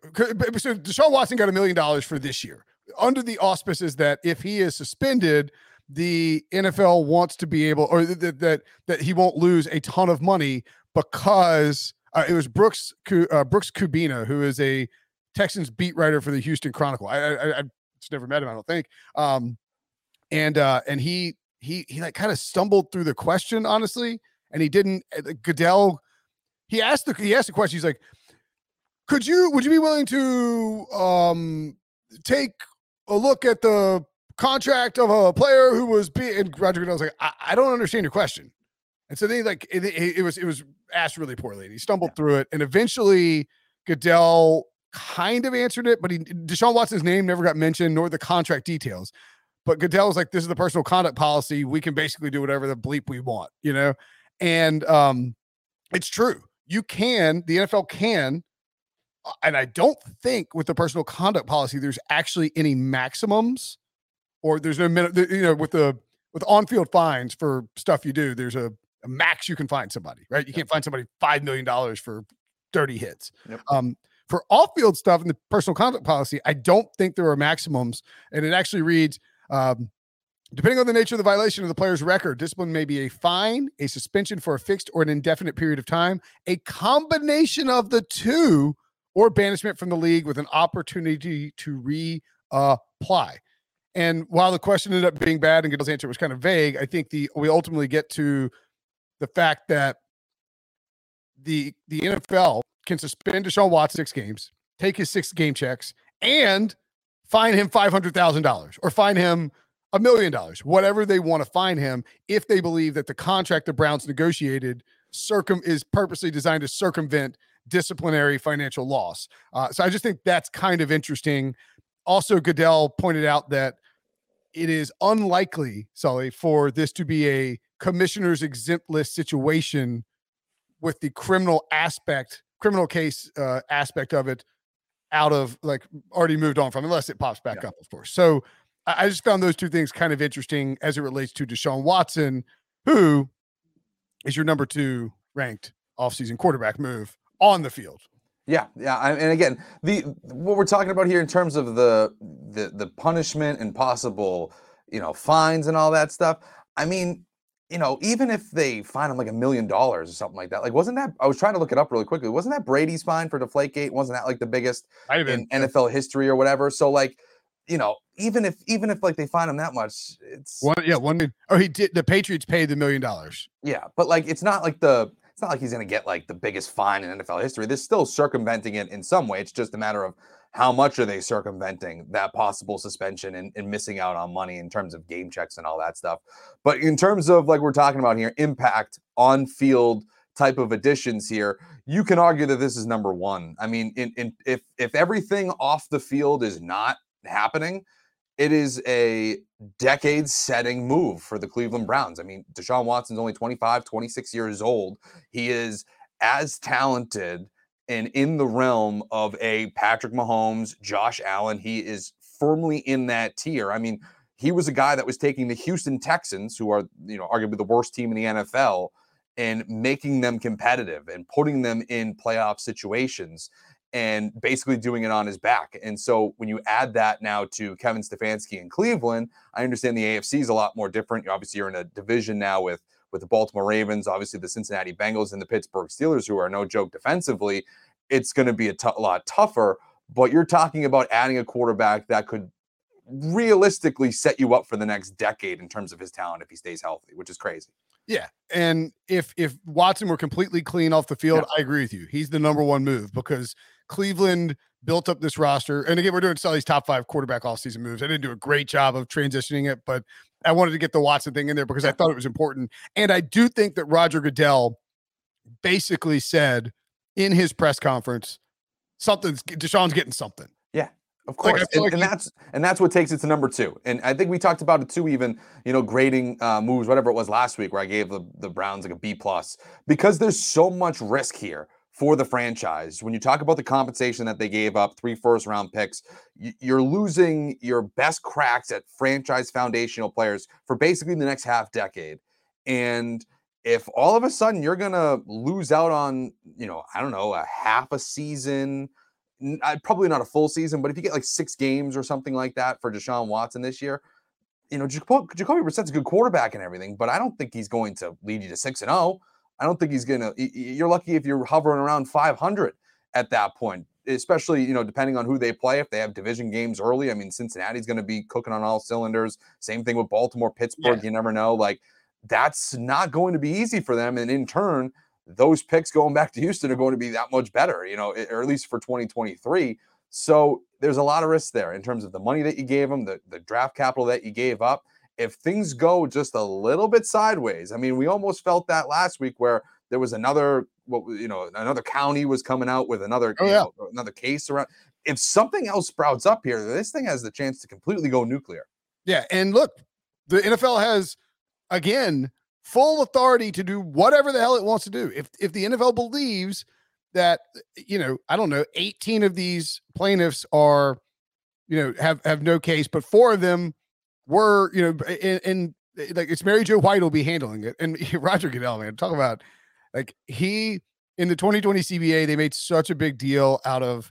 so Deshaun Watson got a million dollars for this year under the auspices that if he is suspended, the N F L wants to be able, or that, that, that he won't lose a ton of money because uh, it was Brooks, uh, Brooks Kubina, who is a Texans beat writer for the Houston Chronicle. I, I, I just never met him, I don't think. Um, and, uh, and he, he, he like kind of stumbled through the question, honestly. And he didn't, uh, Goodell, he asked the, he asked the question. He's like, could you, would you be willing to um, take a look at the contract of a player who was being, and Roger Goodell was like, I, I don't understand your question. And so they like, it, it, it was, it was asked really poorly. And he stumbled yeah. through it. And eventually Goodell kind of answered it, but he, Deshaun Watson's name never got mentioned, nor the contract details. But Goodell was like, this is the personal conduct policy. We can basically do whatever the bleep we want, you know? And um, it's true. You can, the N F L can, and I don't think with the personal conduct policy, there's actually any maximums, or there's no minimum, you know, with the, with on-field fines for stuff you do, there's a, a max you can fine somebody, right? You yep. can't fine somebody five million dollars for dirty hits. Yep. Um, For off-field stuff in the personal conduct policy, I don't think there are maximums. And it actually reads, um, depending on the nature of the violation of the player's record, discipline may be a fine, a suspension for a fixed or an indefinite period of time, a combination of the two, or banishment from the league with an opportunity to reapply. And while the question ended up being bad and Goodell's answer was kind of vague, I think the we ultimately get to the fact that the the N F L can suspend Deshaun Watson six games, take his six game checks, and fine him five hundred thousand dollars or fine him a million dollars, whatever they want to fine him, if they believe that the contract the Browns negotiated circum is purposely designed to circumvent disciplinary financial loss. Uh, so I just think that's kind of interesting. Also, Goodell pointed out that it is unlikely, Sully, for this to be a commissioner's exempt list situation with the criminal aspect criminal case uh, aspect of it out of like already moved on from, unless it pops back yeah. up, of course. So I, I just found those two things kind of interesting as it relates to Deshaun Watson, who is your number two ranked offseason quarterback move on the field. Yeah. Yeah. I, and again, the, what we're talking about here in terms of the, the, the punishment and possible, you know, fines and all that stuff. I mean, you know, even if they fine him like a million dollars or something like that, like wasn't that, I was trying to look it up really quickly. Wasn't that Brady's fine for Deflategate? Wasn't that like the biggest in been. N F L history or whatever? So like, you know, even if, even if like they fine him that much, it's one, yeah, one, oh, he did. The Patriots paid the million dollars. Yeah. But like, it's not like the, it's not like he's going to get like the biggest fine in N F L history. They're still circumventing it in some way. It's just a matter of how much are they circumventing that possible suspension and, and missing out on money in terms of game checks and all that stuff. But in terms of like we're talking about here, impact on field type of additions here, you can argue that this is number one. I mean, in, in, if if everything off the field is not happening, it is a decade-setting move for the Cleveland Browns. I mean, Deshaun Watson's only twenty-five, twenty-six years old. He is as talented and in the realm of a Patrick Mahomes, Josh Allen. He is firmly in that tier. I mean, he was a guy that was taking the Houston Texans, who are, you know, arguably the worst team in the N F L, and making them competitive and putting them in playoff situations, and basically doing it on his back. And so when you add that now to Kevin Stefanski in Cleveland, I understand the A F C is a lot more different. You're obviously, you're in a division now with, with the Baltimore Ravens, obviously the Cincinnati Bengals, and the Pittsburgh Steelers, who are no joke defensively. It's going to be a t- lot tougher, but you're talking about adding a quarterback that could realistically set you up for the next decade in terms of his talent if he stays healthy, which is crazy. Yeah. And if if Watson were completely clean off the field, yeah. I agree with you. He's the number one move because Cleveland built up this roster. And again, we're doing Sully's top five quarterback offseason moves. I didn't do a great job of transitioning it, but I wanted to get the Watson thing in there because I thought it was important. And I do think that Roger Goodell basically said in his press conference, something's Deshaun's getting something. Yeah. Of course, like, and, like and he, that's and that's what takes it to number two. And I think we talked about it too, even you know, grading uh, moves, whatever it was last week, where I gave the, the Browns like a B plus because there's so much risk here for the franchise. When you talk about the compensation that they gave up, three first round picks, you're losing your best cracks at franchise foundational players for basically the next half decade. And if all of a sudden you're gonna lose out on, you know, I don't know, a half a season. Probably not a full season, but if you get like six games or something like that for Deshaun Watson this year, you know, Jacob, Jacoby Brissett's a good quarterback and everything, but I don't think he's going to lead you to six and oh. I don't think he's going to, you're lucky if you're hovering around five hundred at that point, especially, you know, depending on who they play, if they have division games early. I mean, Cincinnati's going to be cooking on all cylinders. Same thing with Baltimore, Pittsburgh, yeah. You never know. Like that's not going to be easy for them. And in turn, those picks going back to Houston are going to be that much better, you know, or at least for twenty twenty-three. So there's a lot of risk there in terms of the money that you gave them, the, the draft capital that you gave up. If things go just a little bit sideways, I mean, we almost felt that last week where there was another, what you know, another county was coming out with another, oh, yeah. you know, another case around. If something else sprouts up here, this thing has the chance to completely go nuclear. Yeah. And look, the N F L has, again, full authority to do whatever the hell it wants to do. If if the N F L believes that, you know, I don't know, eighteen of these plaintiffs are, you know, have, have no case, but four of them were, you know, and like it's Mary Jo White will be handling it. And Roger Goodell, man, talk about like he in the twenty twenty C B A, they made such a big deal out of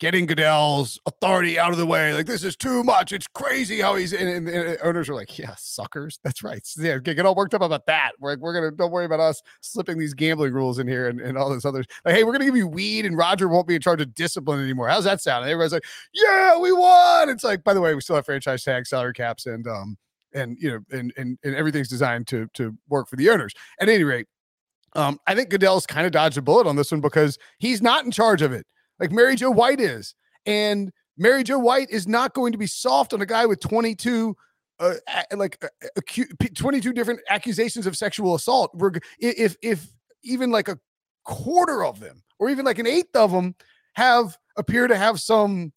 getting Goodell's authority out of the way. Like, this is too much. It's crazy how he's in. And, and owners are like, yeah, suckers. That's right. Yeah, get all worked up about that. We're like, we're going to, don't worry about us slipping these gambling rules in here and, and all this other. Like, hey, we're going to give you weed and Roger won't be in charge of discipline anymore. How's that sound? And everybody's like, yeah, we won. It's like, by the way, we still have franchise tags, salary caps, and, um, and, you know, and, and, and everything's designed to, to work for the owners. At any rate, um, I think Goodell's kind of dodged a bullet on this one because he's not in charge of it. Like Mary Jo White is, and Mary Jo White is not going to be soft on a guy with twenty-two, uh, like uh, acu- twenty-two different accusations of sexual assault. If if even like a quarter of them, or even like an eighth of them, have appear to have some,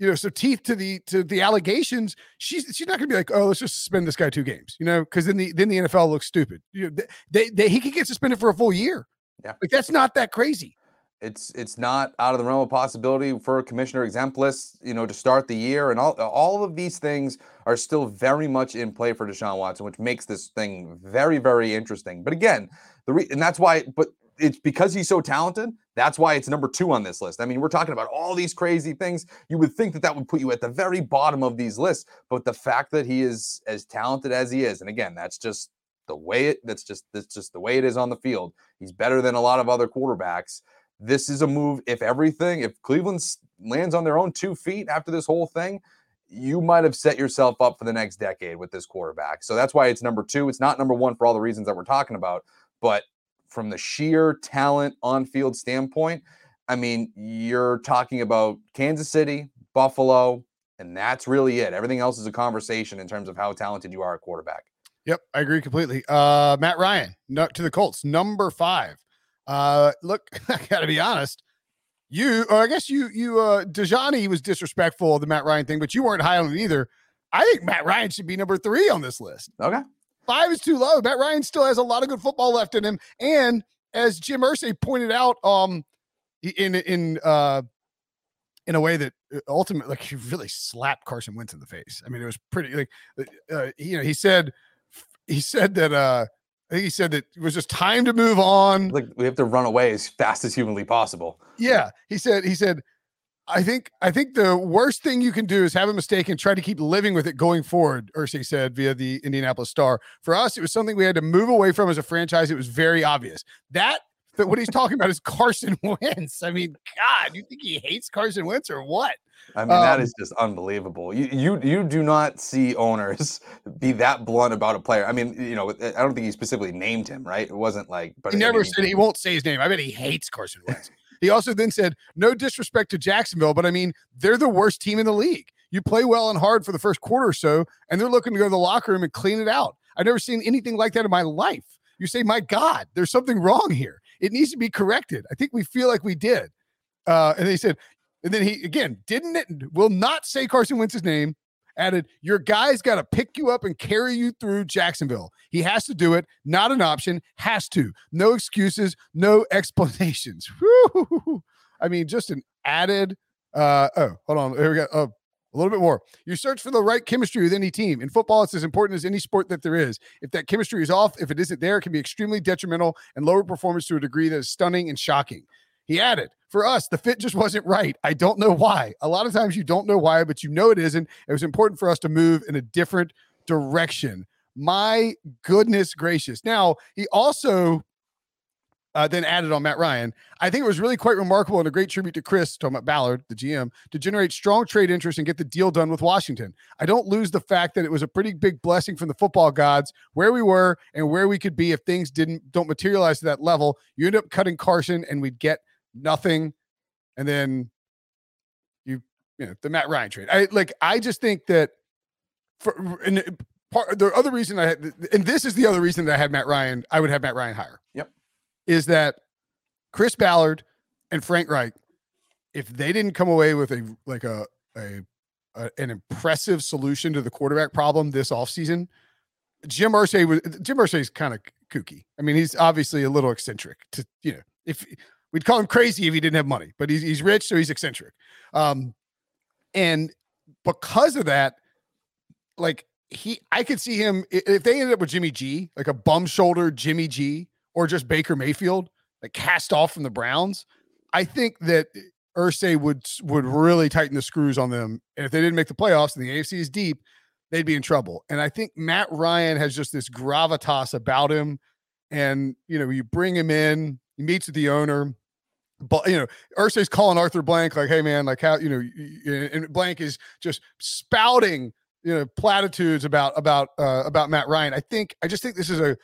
you know, some teeth to the to the allegations, she's she's not going to be like, oh, let's just suspend this guy two games, you know, because then the then the N F L looks stupid. You know, they, they he could get suspended for a full year. Yeah, like that's not that crazy. It's it's not out of the realm of possibility for Commissioner Exemplis, you know, to start the year. And all, all of these things are still very much in play for Deshaun Watson, which makes this thing very, very interesting. But again, the re- and that's why – but it's because he's so talented, that's why it's number two on this list. I mean, we're talking about all these crazy things. You would think that that would put you at the very bottom of these lists. But the fact that he is as talented as he is, and again, that's just the way it – that's just that's just the way it is on the field. He's better than a lot of other quarterbacks. This is a move, if everything, if Cleveland lands on their own two feet after this whole thing, you might have set yourself up for the next decade with this quarterback. So that's why it's number two. It's not number one for all the reasons that we're talking about. But from the sheer talent on-field standpoint, I mean, you're talking about Kansas City, Buffalo, and that's really it. Everything else is a conversation in terms of how talented you are at quarterback. Yep, I agree completely. Uh, Matt Ryan, to the Colts, number five. Uh, look, I gotta be honest. You, or I guess you, you, uh, Dejani was disrespectful of the Matt Ryan thing, but you weren't high on it either. I think Matt Ryan should be number three on this list. Okay. Five is too low. Matt Ryan still has a lot of good football left in him. And as Jim Irsay pointed out, um, in, in, uh, in a way that ultimately, like he really slapped Carson Wentz in the face. I mean, it was pretty, like, uh, you know, he said, he said that, uh, I think he said that it was just time to move on. Like we have to run away as fast as humanly possible. Yeah. He said, he said, I think, I think the worst thing you can do is have a mistake and try to keep living with it going forward. Irsay said via the Indianapolis Star. For us, it was something we had to move away from as a franchise. It was very obvious that that what he's talking about is Carson Wentz. I mean, God, you think he hates Carson Wentz or what? I mean, um, that is just unbelievable. You, you you do not see owners be that blunt about a player. I mean, you know, I don't think he specifically named him, right? It wasn't like, but he never I mean, said he won't say his name. I bet he hates Carson Wentz. He also then said, no disrespect to Jacksonville, but I mean, they're the worst team in the league. You play well and hard for the first quarter or so, and they're looking to go to the locker room and clean it out. I've never seen anything like that in my life. You say, my God, there's something wrong here. It needs to be corrected. I think we feel like we did. Uh, and they said, and then he, again, didn't it, will not say Carson Wentz's name, added, your guy's got to pick you up and carry you through Jacksonville. He has to do it. Not an option. Has to. No excuses. No explanations. Woo! I mean, just an added, uh, oh, hold on. Here we go. Oh. A little bit more. You search for the right chemistry with any team. In football, it's as important as any sport that there is. If that chemistry is off, if it isn't there, it can be extremely detrimental and lower performance to a degree that is stunning and shocking. He added, for us, the fit just wasn't right. I don't know why. A lot of times you don't know why, but you know it isn't. It was important for us to move in a different direction. My goodness gracious. Now, he also Uh, then added on Matt Ryan, I think it was really quite remarkable and a great tribute to Chris, talking about Ballard, the G M, to generate strong trade interest and get the deal done with Washington. I don't lose the fact that it was a pretty big blessing from the football gods, where we were and where we could be if things didn't don't materialize to that level. You end up cutting Carson and we'd get nothing. And then you, you know, the Matt Ryan trade. I like, I just think that for and part, the other reason I had, and this is the other reason that I had Matt Ryan, I would have Matt Ryan higher. Yep. Is that Chris Ballard and Frank Reich, if they didn't come away with a like a, a, a an impressive solution to the quarterback problem this offseason, Jim Irsay was Jim Irsay is kind of kooky. I mean, he's obviously a little eccentric. To you know, if we'd call him crazy if he didn't have money, but he's he's rich, so he's eccentric. Um, and because of that, like he, I could see him if they ended up with Jimmy G, like a bum shoulder Jimmy G. Or just Baker Mayfield, like cast off from the Browns. I think that Irsay would would really tighten the screws on them. And if they didn't make the playoffs and the A F C is deep, they'd be in trouble. And I think Matt Ryan has just this gravitas about him. And, you know, you bring him in, he meets with the owner. But, you know, Irsay's calling Arthur Blank like, hey, man, like how, you know, and Blank is just spouting, you know, platitudes about, about, uh, about Matt Ryan. I think, I just think this is a,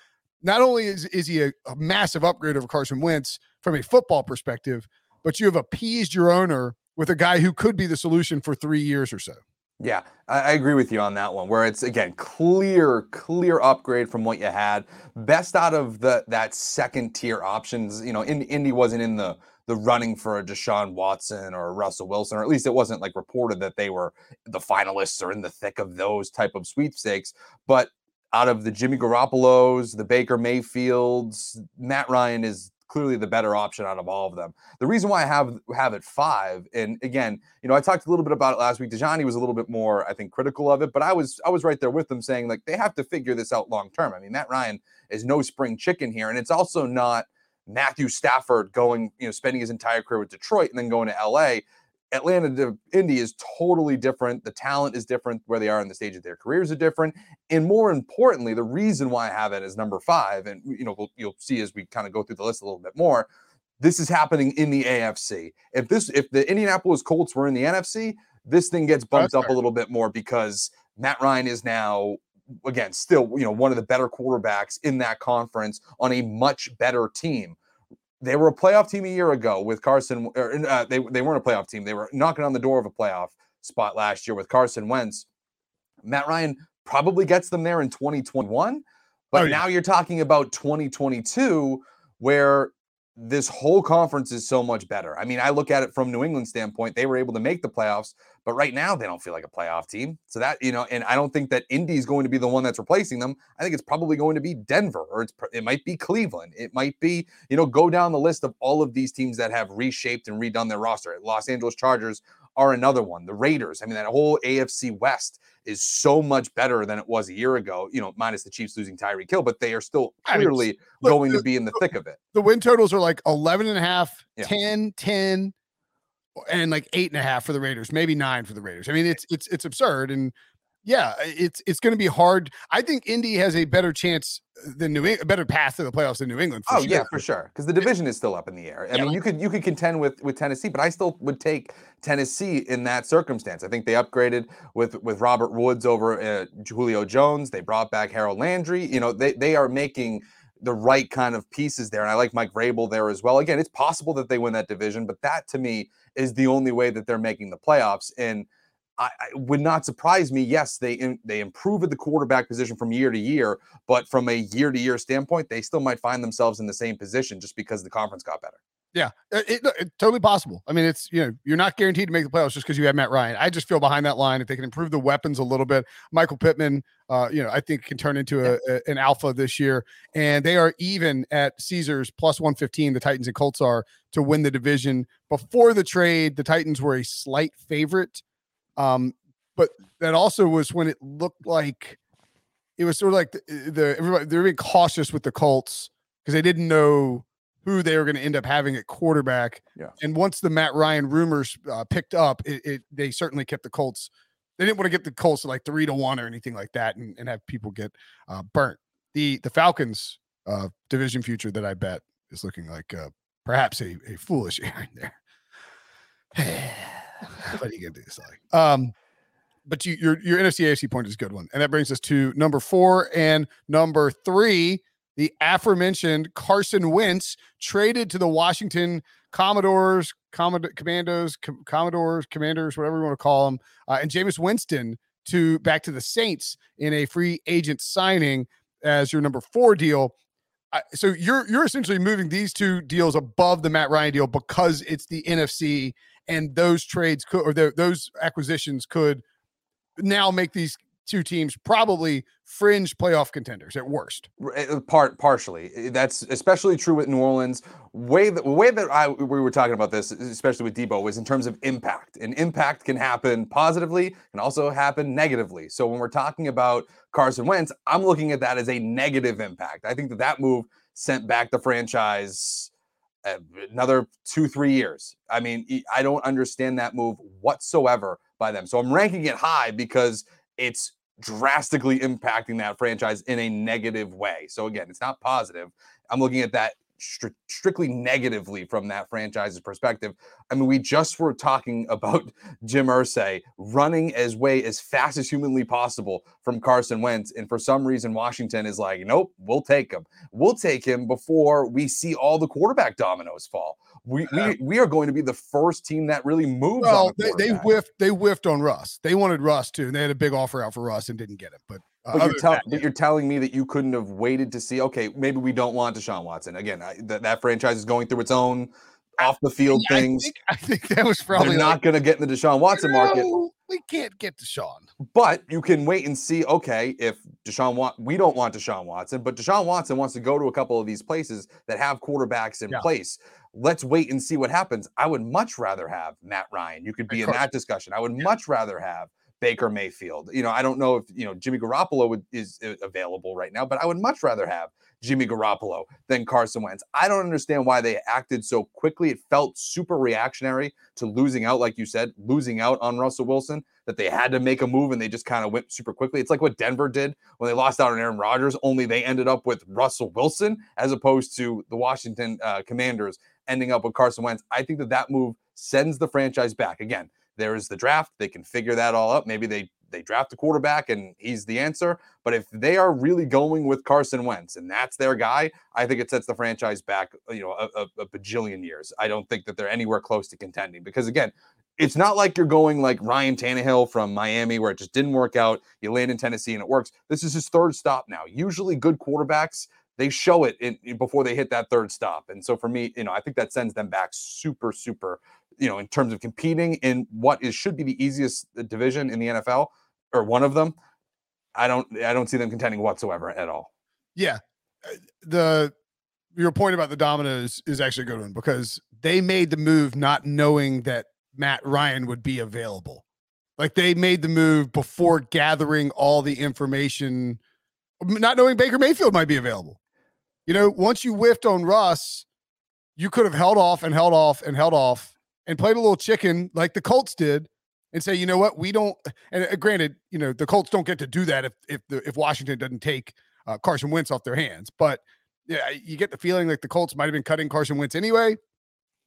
Not only is, is he a, a massive upgrade over Carson Wentz from a football perspective, but you have appeased your owner with a guy who could be the solution for three years or so. Yeah, I, I agree with you on that one, where it's, again, clear, clear upgrade from what you had. Best out of the that second-tier options. You know, in, Indy wasn't in the the running for a Deshaun Watson or a Russell Wilson, or at least it wasn't, like, reported that they were the finalists or in the thick of those type of sweepstakes. But out of the Jimmy Garoppolo's, the Baker Mayfields, Matt Ryan is clearly the better option out of all of them. The reason why I have have it five, and again, you know, I talked a little bit about it last week. DeJohnny was a little bit more, I think, critical of it, but I was I was right there with them saying, like, they have to figure this out long term. I mean, Matt Ryan is no spring chicken here, and it's also not Matthew Stafford going, you know, spending his entire career with Detroit and then going to L A. Atlanta to Indy is totally different. The talent is different. Where they are in the stage of their careers are different. And more importantly, the reason why I have it as number five, and you know, we'll, you'll see as we kind of go through the list a little bit more, this is happening in the A F C. If this, if the Indianapolis Colts were in the N F C, this thing gets bumped That's up fair. a little bit more because Matt Ryan is now, again, still, you know, one of the better quarterbacks in that conference on a much better team. They were a playoff team a year ago with Carson. Or, uh, they they weren't a playoff team. They were knocking on the door of a playoff spot last year with Carson Wentz. Matt Ryan probably gets them there in twenty twenty-one. But oh, yeah. Now you're talking about twenty twenty-two, where this whole conference is so much better. I mean, I look at it from New England's standpoint. They were able to make the playoffs, but right now they don't feel like a playoff team. So that, you know, and I don't think that Indy is going to be the one that's replacing them. I think it's probably going to be Denver, or it's, it might be Cleveland. It might be, you know, go down the list of all of these teams that have reshaped and redone their roster. Los Angeles Chargers are another one. The Raiders. I mean, that whole A F C West is so much better than it was a year ago, you know, minus the Chiefs losing Tyreek Hill, but they are still clearly I mean, look, going the, to be in the thick of it. The win totals are like eleven and a half, yeah. ten, ten, and like eight and a half for the Raiders, maybe nine for the Raiders. I mean, it's, it's, it's absurd. And yeah, it's it's going to be hard. I think Indy has a better chance than New England, a better path to the playoffs than New England. For oh sure. yeah, for sure, because the division is still up in the air. I yeah. mean, you could you could contend with with Tennessee, but I still would take Tennessee in that circumstance. I think they upgraded with with Robert Woods over uh, Julio Jones. They brought back Harold Landry. You know, they they are making the right kind of pieces there. And I like Mike Vrabel there as well. Again, it's possible that they win that division, but that to me is the only way that they're making the playoffs. And I, I would not surprise me. Yes, they, in, they improve at the quarterback position from year to year, but from a year to year standpoint, they still might find themselves in the same position just because the conference got better. Yeah, it, it, it, totally possible. I mean, it's, you know, you're not guaranteed to make the playoffs just because you have Matt Ryan. I just feel behind that line, if they can improve the weapons a little bit, Michael Pittman, uh, you know, I think can turn into a, a, an alpha this year. And they are even at Caesars plus one fifteen, the Titans and Colts are to win the division. Before the trade, the Titans were a slight favorite. Um, but that also was when it looked like it was sort of like the, the everybody, they were being cautious with the Colts because they didn't know who they were going to end up having at quarterback. Yeah. And once the Matt Ryan rumors uh, picked up, it, it they certainly kept the Colts. They didn't want to get the Colts to like three to one or anything like that and, and have people get uh, burnt. The the Falcons uh, division future that I bet is looking like uh, perhaps a, a foolish errand there. What are you going to do? This like? Um, but you, your, your N F C A F C point is a good one. And that brings us to number four and number three. The aforementioned Carson Wentz traded to the Washington Commodores, Commod- Commandos, Com- Commodores, Commanders, whatever you want to call them, uh, and Jameis Winston to back to the Saints in a free agent signing as your number four deal. I, so you're you're essentially moving these two deals above the Matt Ryan deal because it's the N F C, and those trades could, or the, those acquisitions could now make these two teams probably fringe playoff contenders at worst. Part partially, that's especially true with New Orleans. Way that way that I we were talking about this, especially with Debo, was in terms of impact. And impact can happen positively and also happen negatively. So when we're talking about Carson Wentz, I'm looking at that as a negative impact. I think that that move sent back the franchise another two, three years. I mean, I don't understand that move whatsoever by them. So I'm ranking it high because it's drastically impacting that franchise in a negative way. So again, it's not positive. I'm looking at that stri- strictly negatively from that franchise's perspective. I mean, we just were talking about Jim Irsay running as way as fast as humanly possible from Carson Wentz. And for some reason, Washington is like, nope, we'll take him. We'll take him before we see all the quarterback dominoes fall. We, we we are going to be the first team that really moves. Well, on the they, they whiffed. They whiffed on Russ. They wanted Russ too, and they had a big offer out for Russ and didn't get it. But, uh, but, you're, tell, that, but yeah. you're telling me that you couldn't have waited to see? Okay, maybe we don't want Deshaun Watson again. I, th- that franchise is going through its own off the field yeah, things. I think, I think that was probably like, not going to get in the Deshaun Watson no, market. We can't get Deshaun. But you can wait and see. Okay, if Deshaun wa- we don't want Deshaun Watson, but Deshaun Watson wants to go to a couple of these places that have quarterbacks in yeah. place. Let's wait and see what happens. I would much rather have Matt Ryan. You could be in that discussion. I would yeah. much rather have Baker Mayfield. You know, I don't know if, you know, Jimmy Garoppolo would, is available right now, but I would much rather have Jimmy Garoppolo than Carson Wentz. I don't understand why they acted so quickly. It felt super reactionary to losing out, like you said, losing out on Russell Wilson, that they had to make a move and they just kind of went super quickly. It's like what Denver did when they lost out on Aaron Rodgers, only they ended up with Russell Wilson as opposed to the Washington uh, Commanders ending up with Carson Wentz. I think that that move sends the franchise back. Again, there is the draft. They can figure that all up. Maybe they they draft the quarterback and he's the answer. But if they are really going with Carson Wentz and that's their guy, I think it sets the franchise back, you know, a, a, a bajillion years. I don't think that they're anywhere close to contending because, again, it's not like you're going like Ryan Tannehill from Miami where it just didn't work out. You land in Tennessee and it works. This is his third stop now. Usually good quarterbacks, they show it in, in, before they hit that third stop. And so for me, you know, I think that sends them back super, super, you know, in terms of competing in what is should be the easiest division in the N F L or one of them. I don't, I don't see them contending whatsoever at all. Yeah. The, your point about the dominoes is actually a good one because they made the move not knowing that Matt Ryan would be available. Like they made the move before gathering all the information, not knowing Baker Mayfield might be available. You know, once you whiffed on Russ, you could have held off and held off and held off and played a little chicken like the Colts did and say, you know what, we don't. And granted, you know, the Colts don't get to do that if if the, if Washington doesn't take uh, Carson Wentz off their hands. But yeah, you get the feeling like the Colts might have been cutting Carson Wentz anyway.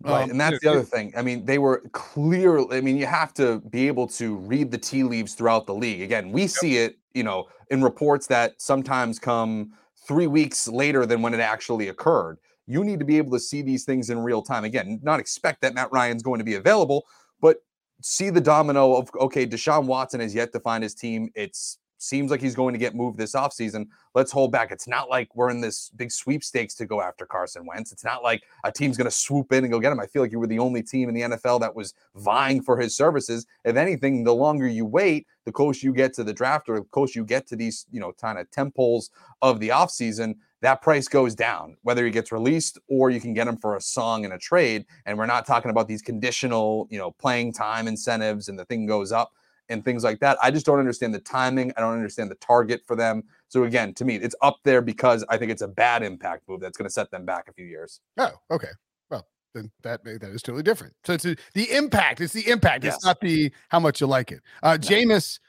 Right, um, and that's the other thing. I mean, they were clearly, I mean, you have to be able to read the tea leaves throughout the league. Again, we yep. see it, you know, in reports that sometimes come three weeks later than when it actually occurred. You need to be able to see these things in real time. Again, not expect that Matt Ryan's going to be available, but see the domino of, okay, Deshaun Watson has yet to find his team. It seems like he's going to get moved this offseason. Let's hold back. It's not like we're in this big sweepstakes to go after Carson Wentz. It's not like a team's going to swoop in and go get him. I feel like you were the only team in the N F L that was vying for his services. If anything, the longer you wait, the closer you get to the draft or the closer you get to these, you know, kind of temples of the offseason, that price goes down, whether he gets released or you can get him for a song and a trade. And we're not talking about these conditional, you know, playing time incentives and the thing goes up and things like that. I just don't understand the timing. I don't understand the target for them. So again, to me, it's up there because I think it's a bad impact move that's going to set them back a few years. Oh, okay. Well, then that that is totally different. So it's a, the impact. It's the impact. Yes. It's not the how much you like it. Uh, no. Jameis,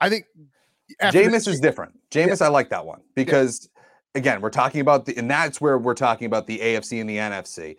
I think. Jameis this- is different. Jameis, yeah. I like that one because. Yeah. Again, we're talking about the, and that's where we're talking about the A F C and the N F C.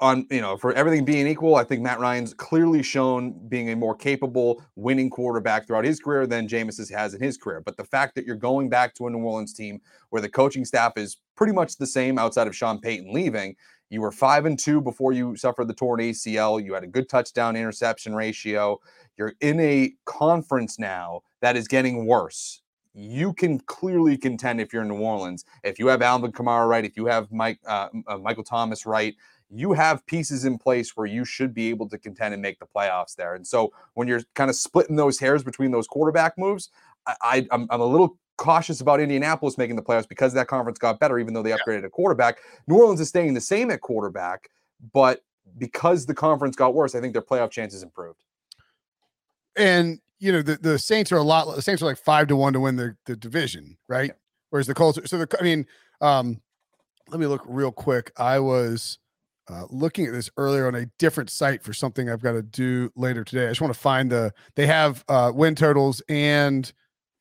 On, you know, for everything being equal, I think Matt Ryan's clearly shown being a more capable winning quarterback throughout his career than Jameis has in his career. But the fact that you're going back to a New Orleans team where the coaching staff is pretty much the same outside of Sean Payton leaving, you were five and two before you suffered the torn A C L. You had a good touchdown interception ratio. You're in a conference now that is getting worse. You can clearly contend if you're in New Orleans. If you have Alvin Kamara right, if you have Mike uh, uh, Michael Thomas right, you have pieces in place where you should be able to contend and make the playoffs there. And so when you're kind of splitting those hairs between those quarterback moves, I, I, I'm, I'm a little cautious about Indianapolis making the playoffs because that conference got better, even though they upgraded a quarterback. New Orleans is staying the same at quarterback, but because the conference got worse, I think their playoff chances improved. And you know, the, the Saints are a lot, the Saints are like five to one to win the, the division, right? Yeah. Whereas the Colts, so the, I mean, um, let me look real quick. I was uh, looking at this earlier on a different site for something I've got to do later today. I just want to find the, they have uh, win totals and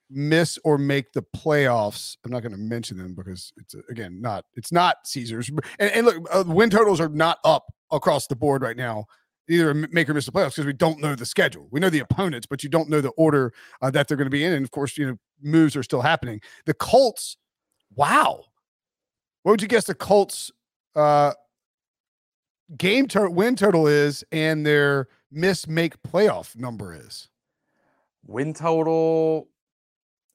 miss or make the playoffs. I'm not going to mention them because it's, again, not, it's not Caesars. And, and look, uh, win totals are not up across the board right now. Either make or miss the playoffs because we don't know the schedule. We know the opponents, but you don't know the order uh, that they're going to be in. And of course, you know, moves are still happening. The Colts, wow. What would you guess the Colts uh, game to- win total is and their miss make playoff number is? Win total,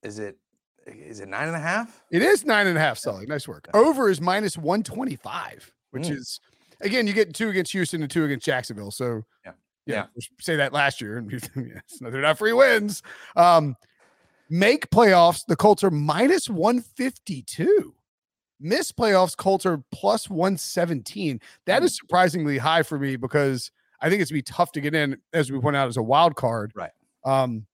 is it is it nine and a half? It is nine and a half, Sully. Nice work. Over is minus one twenty-five, which mm. is... Again, you get two against Houston and two against Jacksonville. So, yeah, yeah, yeah. We say that last year, and yes, no, they're not free wins. Um, make playoffs, the Colts are minus one fifty-two. Miss playoffs, Colts are plus one seventeen. That is surprisingly high for me because I think it's going to be tough to get in, as we point out, as a wild card. Right. Um,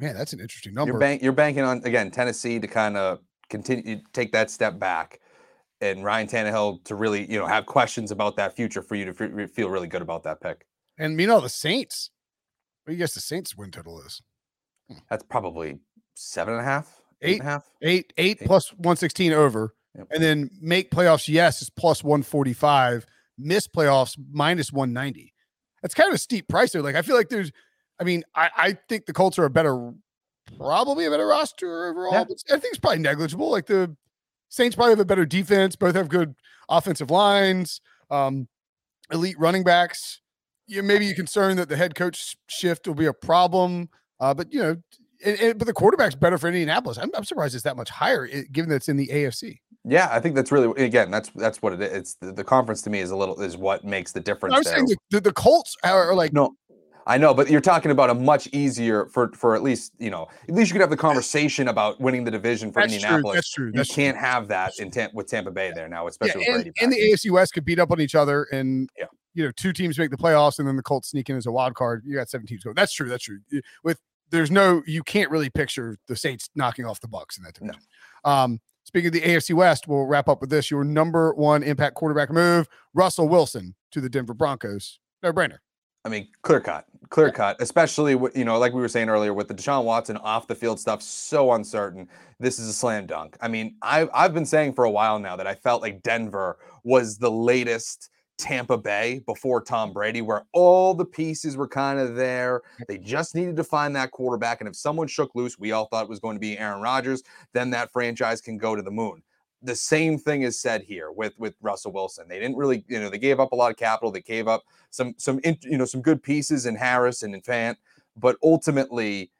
man, that's an interesting number. You're, bank- you're banking on, again, Tennessee to kind of continue take that step back. And Ryan Tannehill to really, you know, have questions about that future for you to f- feel really good about that pick. And you know, the Saints. What do you guess the Saints' win total is? Hmm. That's probably seven and a half, eight, eight and a half, eight, eight, eight. Plus one sixteen over, yep. And then make playoffs. Yes, is plus one forty-five. Miss playoffs minus one ninety. That's kind of a steep price there. Like I feel like there's, I mean, I, I think the Colts are a better, probably a better roster overall. Yeah. But I think it's probably negligible. Like the Saints probably have a better defense. Both have good offensive lines, um, elite running backs. You maybe you're concerned that the head coach shift will be a problem, uh, but you know, it, it, but the quarterback's better for Indianapolis. I'm, I'm surprised it's that much higher, it, given that it's in the A F C. Yeah, I think that's really again that's that's what it is. It's the, the conference to me is a little is what makes the difference. I was there. saying the, the, the Colts are, are like no. I know, but you're talking about a much easier for, for at least, you know, at least you could have the conversation about winning the division for that's Indianapolis. True, that's true. That's you true. can't have that in Tam- with Tampa Bay there now, especially yeah, and, with Brady. And the A F C West could beat up on each other and, yeah. you know, two teams make the playoffs and then the Colts sneak in as a wild card. You got seven teams going. That's true. That's true. With there's no, you can't really picture the Saints knocking off the Bucks in that division. No. Um, speaking of the A F C West, we'll wrap up with this. Your number one impact quarterback move, Russell Wilson to the Denver Broncos. No brainer. I mean, clear cut, clear cut, especially, you know, like we were saying earlier with the Deshaun Watson off the field stuff, so uncertain. This is a slam dunk. I mean, I've, I've been saying for a while now that I felt like Denver was the latest Tampa Bay before Tom Brady, where all the pieces were kind of there. They just needed to find that quarterback. And if someone shook loose, we all thought it was going to be Aaron Rodgers, then that franchise can go to the moon. The same thing is said here with, with Russell Wilson. They didn't really, you know, they gave up a lot of capital. They gave up some, some, you know, some good pieces in Harris and in Fant, but ultimately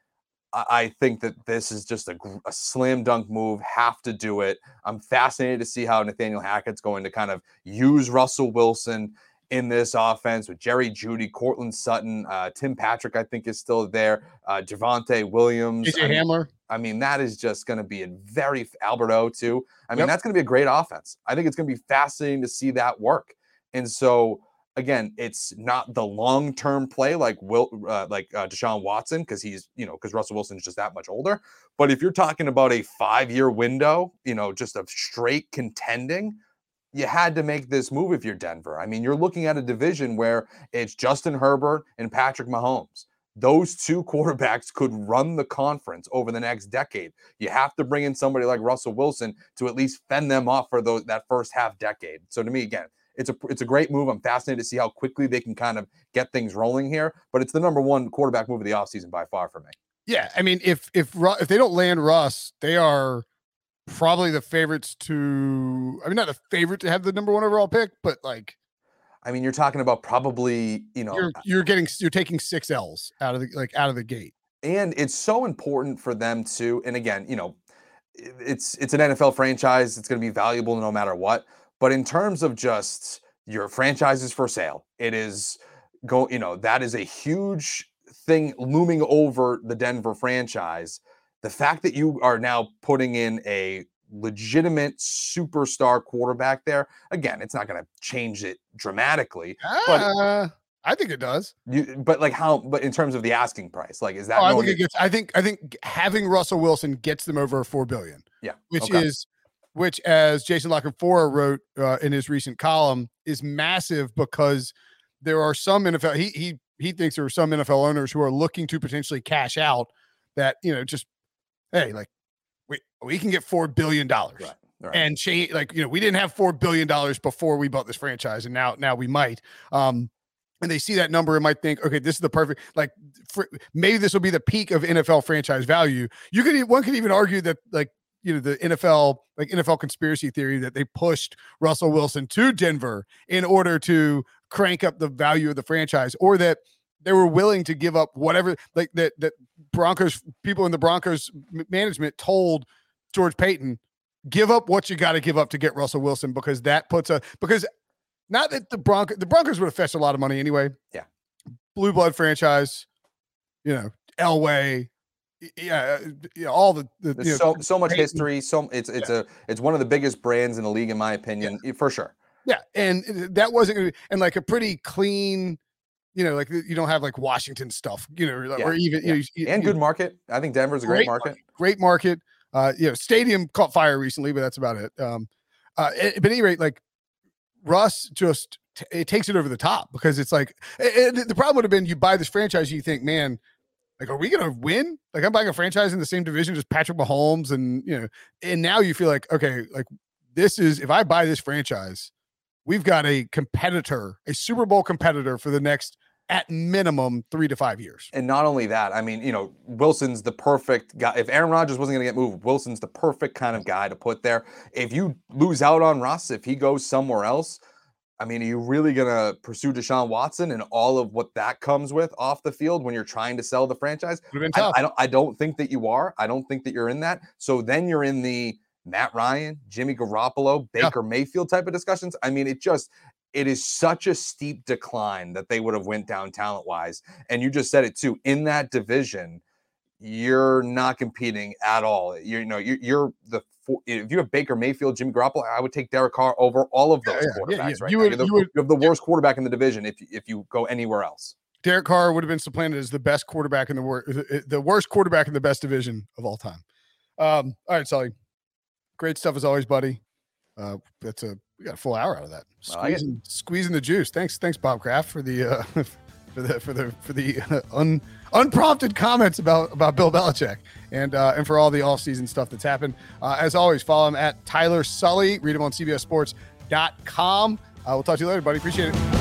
I, I think that this is just a, a slam dunk move. Have to do it. I'm fascinated to see how Nathaniel Hackett's going to kind of use Russell Wilson in this offense with Jerry Jeudy, Courtland Sutton, uh, Tim Patrick, I think is still there. Uh, Javonte Williams. J J Hamler. I mean, that is just going to be a very Albert O too. I mean, yep. That's going to be a great offense. I think it's going to be fascinating to see that work. And so again, it's not the long-term play like Will, uh, like uh, Deshaun Watson, because he's, you know, because Russell Wilson's just that much older. But if you're talking about a five-year window, you know, just of straight contending, you had to make this move if you're Denver. I mean, you're looking at a division where it's Justin Herbert and Patrick Mahomes. Those two quarterbacks could run the conference over the next decade. You have to bring in somebody like Russell Wilson to at least fend them off for those, that first half decade. So to me, again, it's a it's a great move. I'm fascinated to see how quickly they can kind of get things rolling here, but it's the number one quarterback move of the offseason by far for me. Yeah, I mean, if if if they don't land Russ, they are probably the favorites to, I mean, not the favorite to have the number one overall pick, but like, I mean, you're talking about probably, you know, you're, you're getting, you're taking six L's out of the, like out of the gate. And it's so important for them to, and again, you know, it's, it's an N F L franchise. It's going to be valuable no matter what, but in terms of just your franchise is for sale, it is go, you know, that is a huge thing looming over the Denver franchise. The fact that you are now putting in a legitimate superstar quarterback there, again, it's not going to change it dramatically. Uh, but I think it does. You, but like how? But in terms of the asking price, like is that? Oh, I think it gets, I think I think having Russell Wilson gets them over four billion. Yeah, which okay. is which, as Jason Lockenfora wrote uh, in his recent column, is massive because there are some N F L. He he he thinks there are some N F L owners who are looking to potentially cash out. That you know just. Hey, like we, we can get four billion dollars right, right. and change. Like, you know, we didn't have four billion dollars before we bought this franchise. And now, now we might, um, and they see that number and might think, okay, this is the perfect, like for, maybe this will be the peak of N F L franchise value. You could, one could even argue that like, you know, the N F L, like N F L conspiracy theory that they pushed Russell Wilson to Denver in order to crank up the value of the franchise, or that they were willing to give up whatever, like that, that Broncos people in the Broncos management told George Payton, give up what you got to give up to get Russell Wilson, because that puts a, because not that the Broncos, the Broncos would have fetched a lot of money anyway. Yeah. Blue blood franchise, you know, Elway. Yeah, yeah, all the, the There's you know, so so much Payton. history. So it's, it's yeah. a, it's one of the biggest brands in the league, in my opinion, yeah. for sure. Yeah. And that wasn't going to be, and like a pretty clean, you know, like you don't have like Washington stuff, you know, yeah, or even yeah. you know, you, and you, good market. I think Denver's a great, great market. market, great market. Uh, you know, stadium caught fire recently, but that's about it. Um, uh, but at any rate, like Russ just t- it takes it over the top because it's like it, it, the problem would have been you buy this franchise, you think, man, like are we gonna win? Like I'm buying a franchise in the same division as Patrick Mahomes, and you know, and now you feel like okay, like this is if I buy this franchise, we've got a competitor, a Super Bowl competitor for the next. At minimum three to five years. And not only that, I mean, you know, Wilson's the perfect guy. If Aaron Rodgers wasn't going to get moved, Wilson's the perfect kind of guy to put there. If you lose out on Russ, if he goes somewhere else, I mean, are you really going to pursue Deshaun Watson and all of what that comes with off the field when you're trying to sell the franchise? Would've been tough. I, I don't, I don't think that you are. I don't think that you're in that. So then you're in the Matt Ryan, Jimmy Garoppolo, Baker yeah. Mayfield type of discussions. I mean, it just, it is such a steep decline that they would have went down talent wise. And you just said it too, in that division, you're not competing at all. You're, you know, you're, you're the, if you have Baker Mayfield, Jimmy Garoppolo, I would take Derek Carr over all of those yeah, yeah, quarterbacks yeah, yeah. right you now. Would, you're the, you, would, you have the worst yeah. quarterback in the division. If if you go anywhere else, Derek Carr would have been supplanted as the best quarterback in the world, the worst quarterback in the best division of all time. Um, all right, Sully. Great stuff as always, buddy. Uh, that's a, we got a full hour out of that. Squeezing, oh, yeah. squeezing the juice. Thanks, thanks, Bob Kraft, for the uh, for the for the for the uh, un, unprompted comments about about Bill Belichick and uh, and for all the offseason stuff that's happened. Uh, as always, follow him at Tyler Sully. Read him on C B S Sports dot com. Uh, we'll talk to you later, buddy. Appreciate it.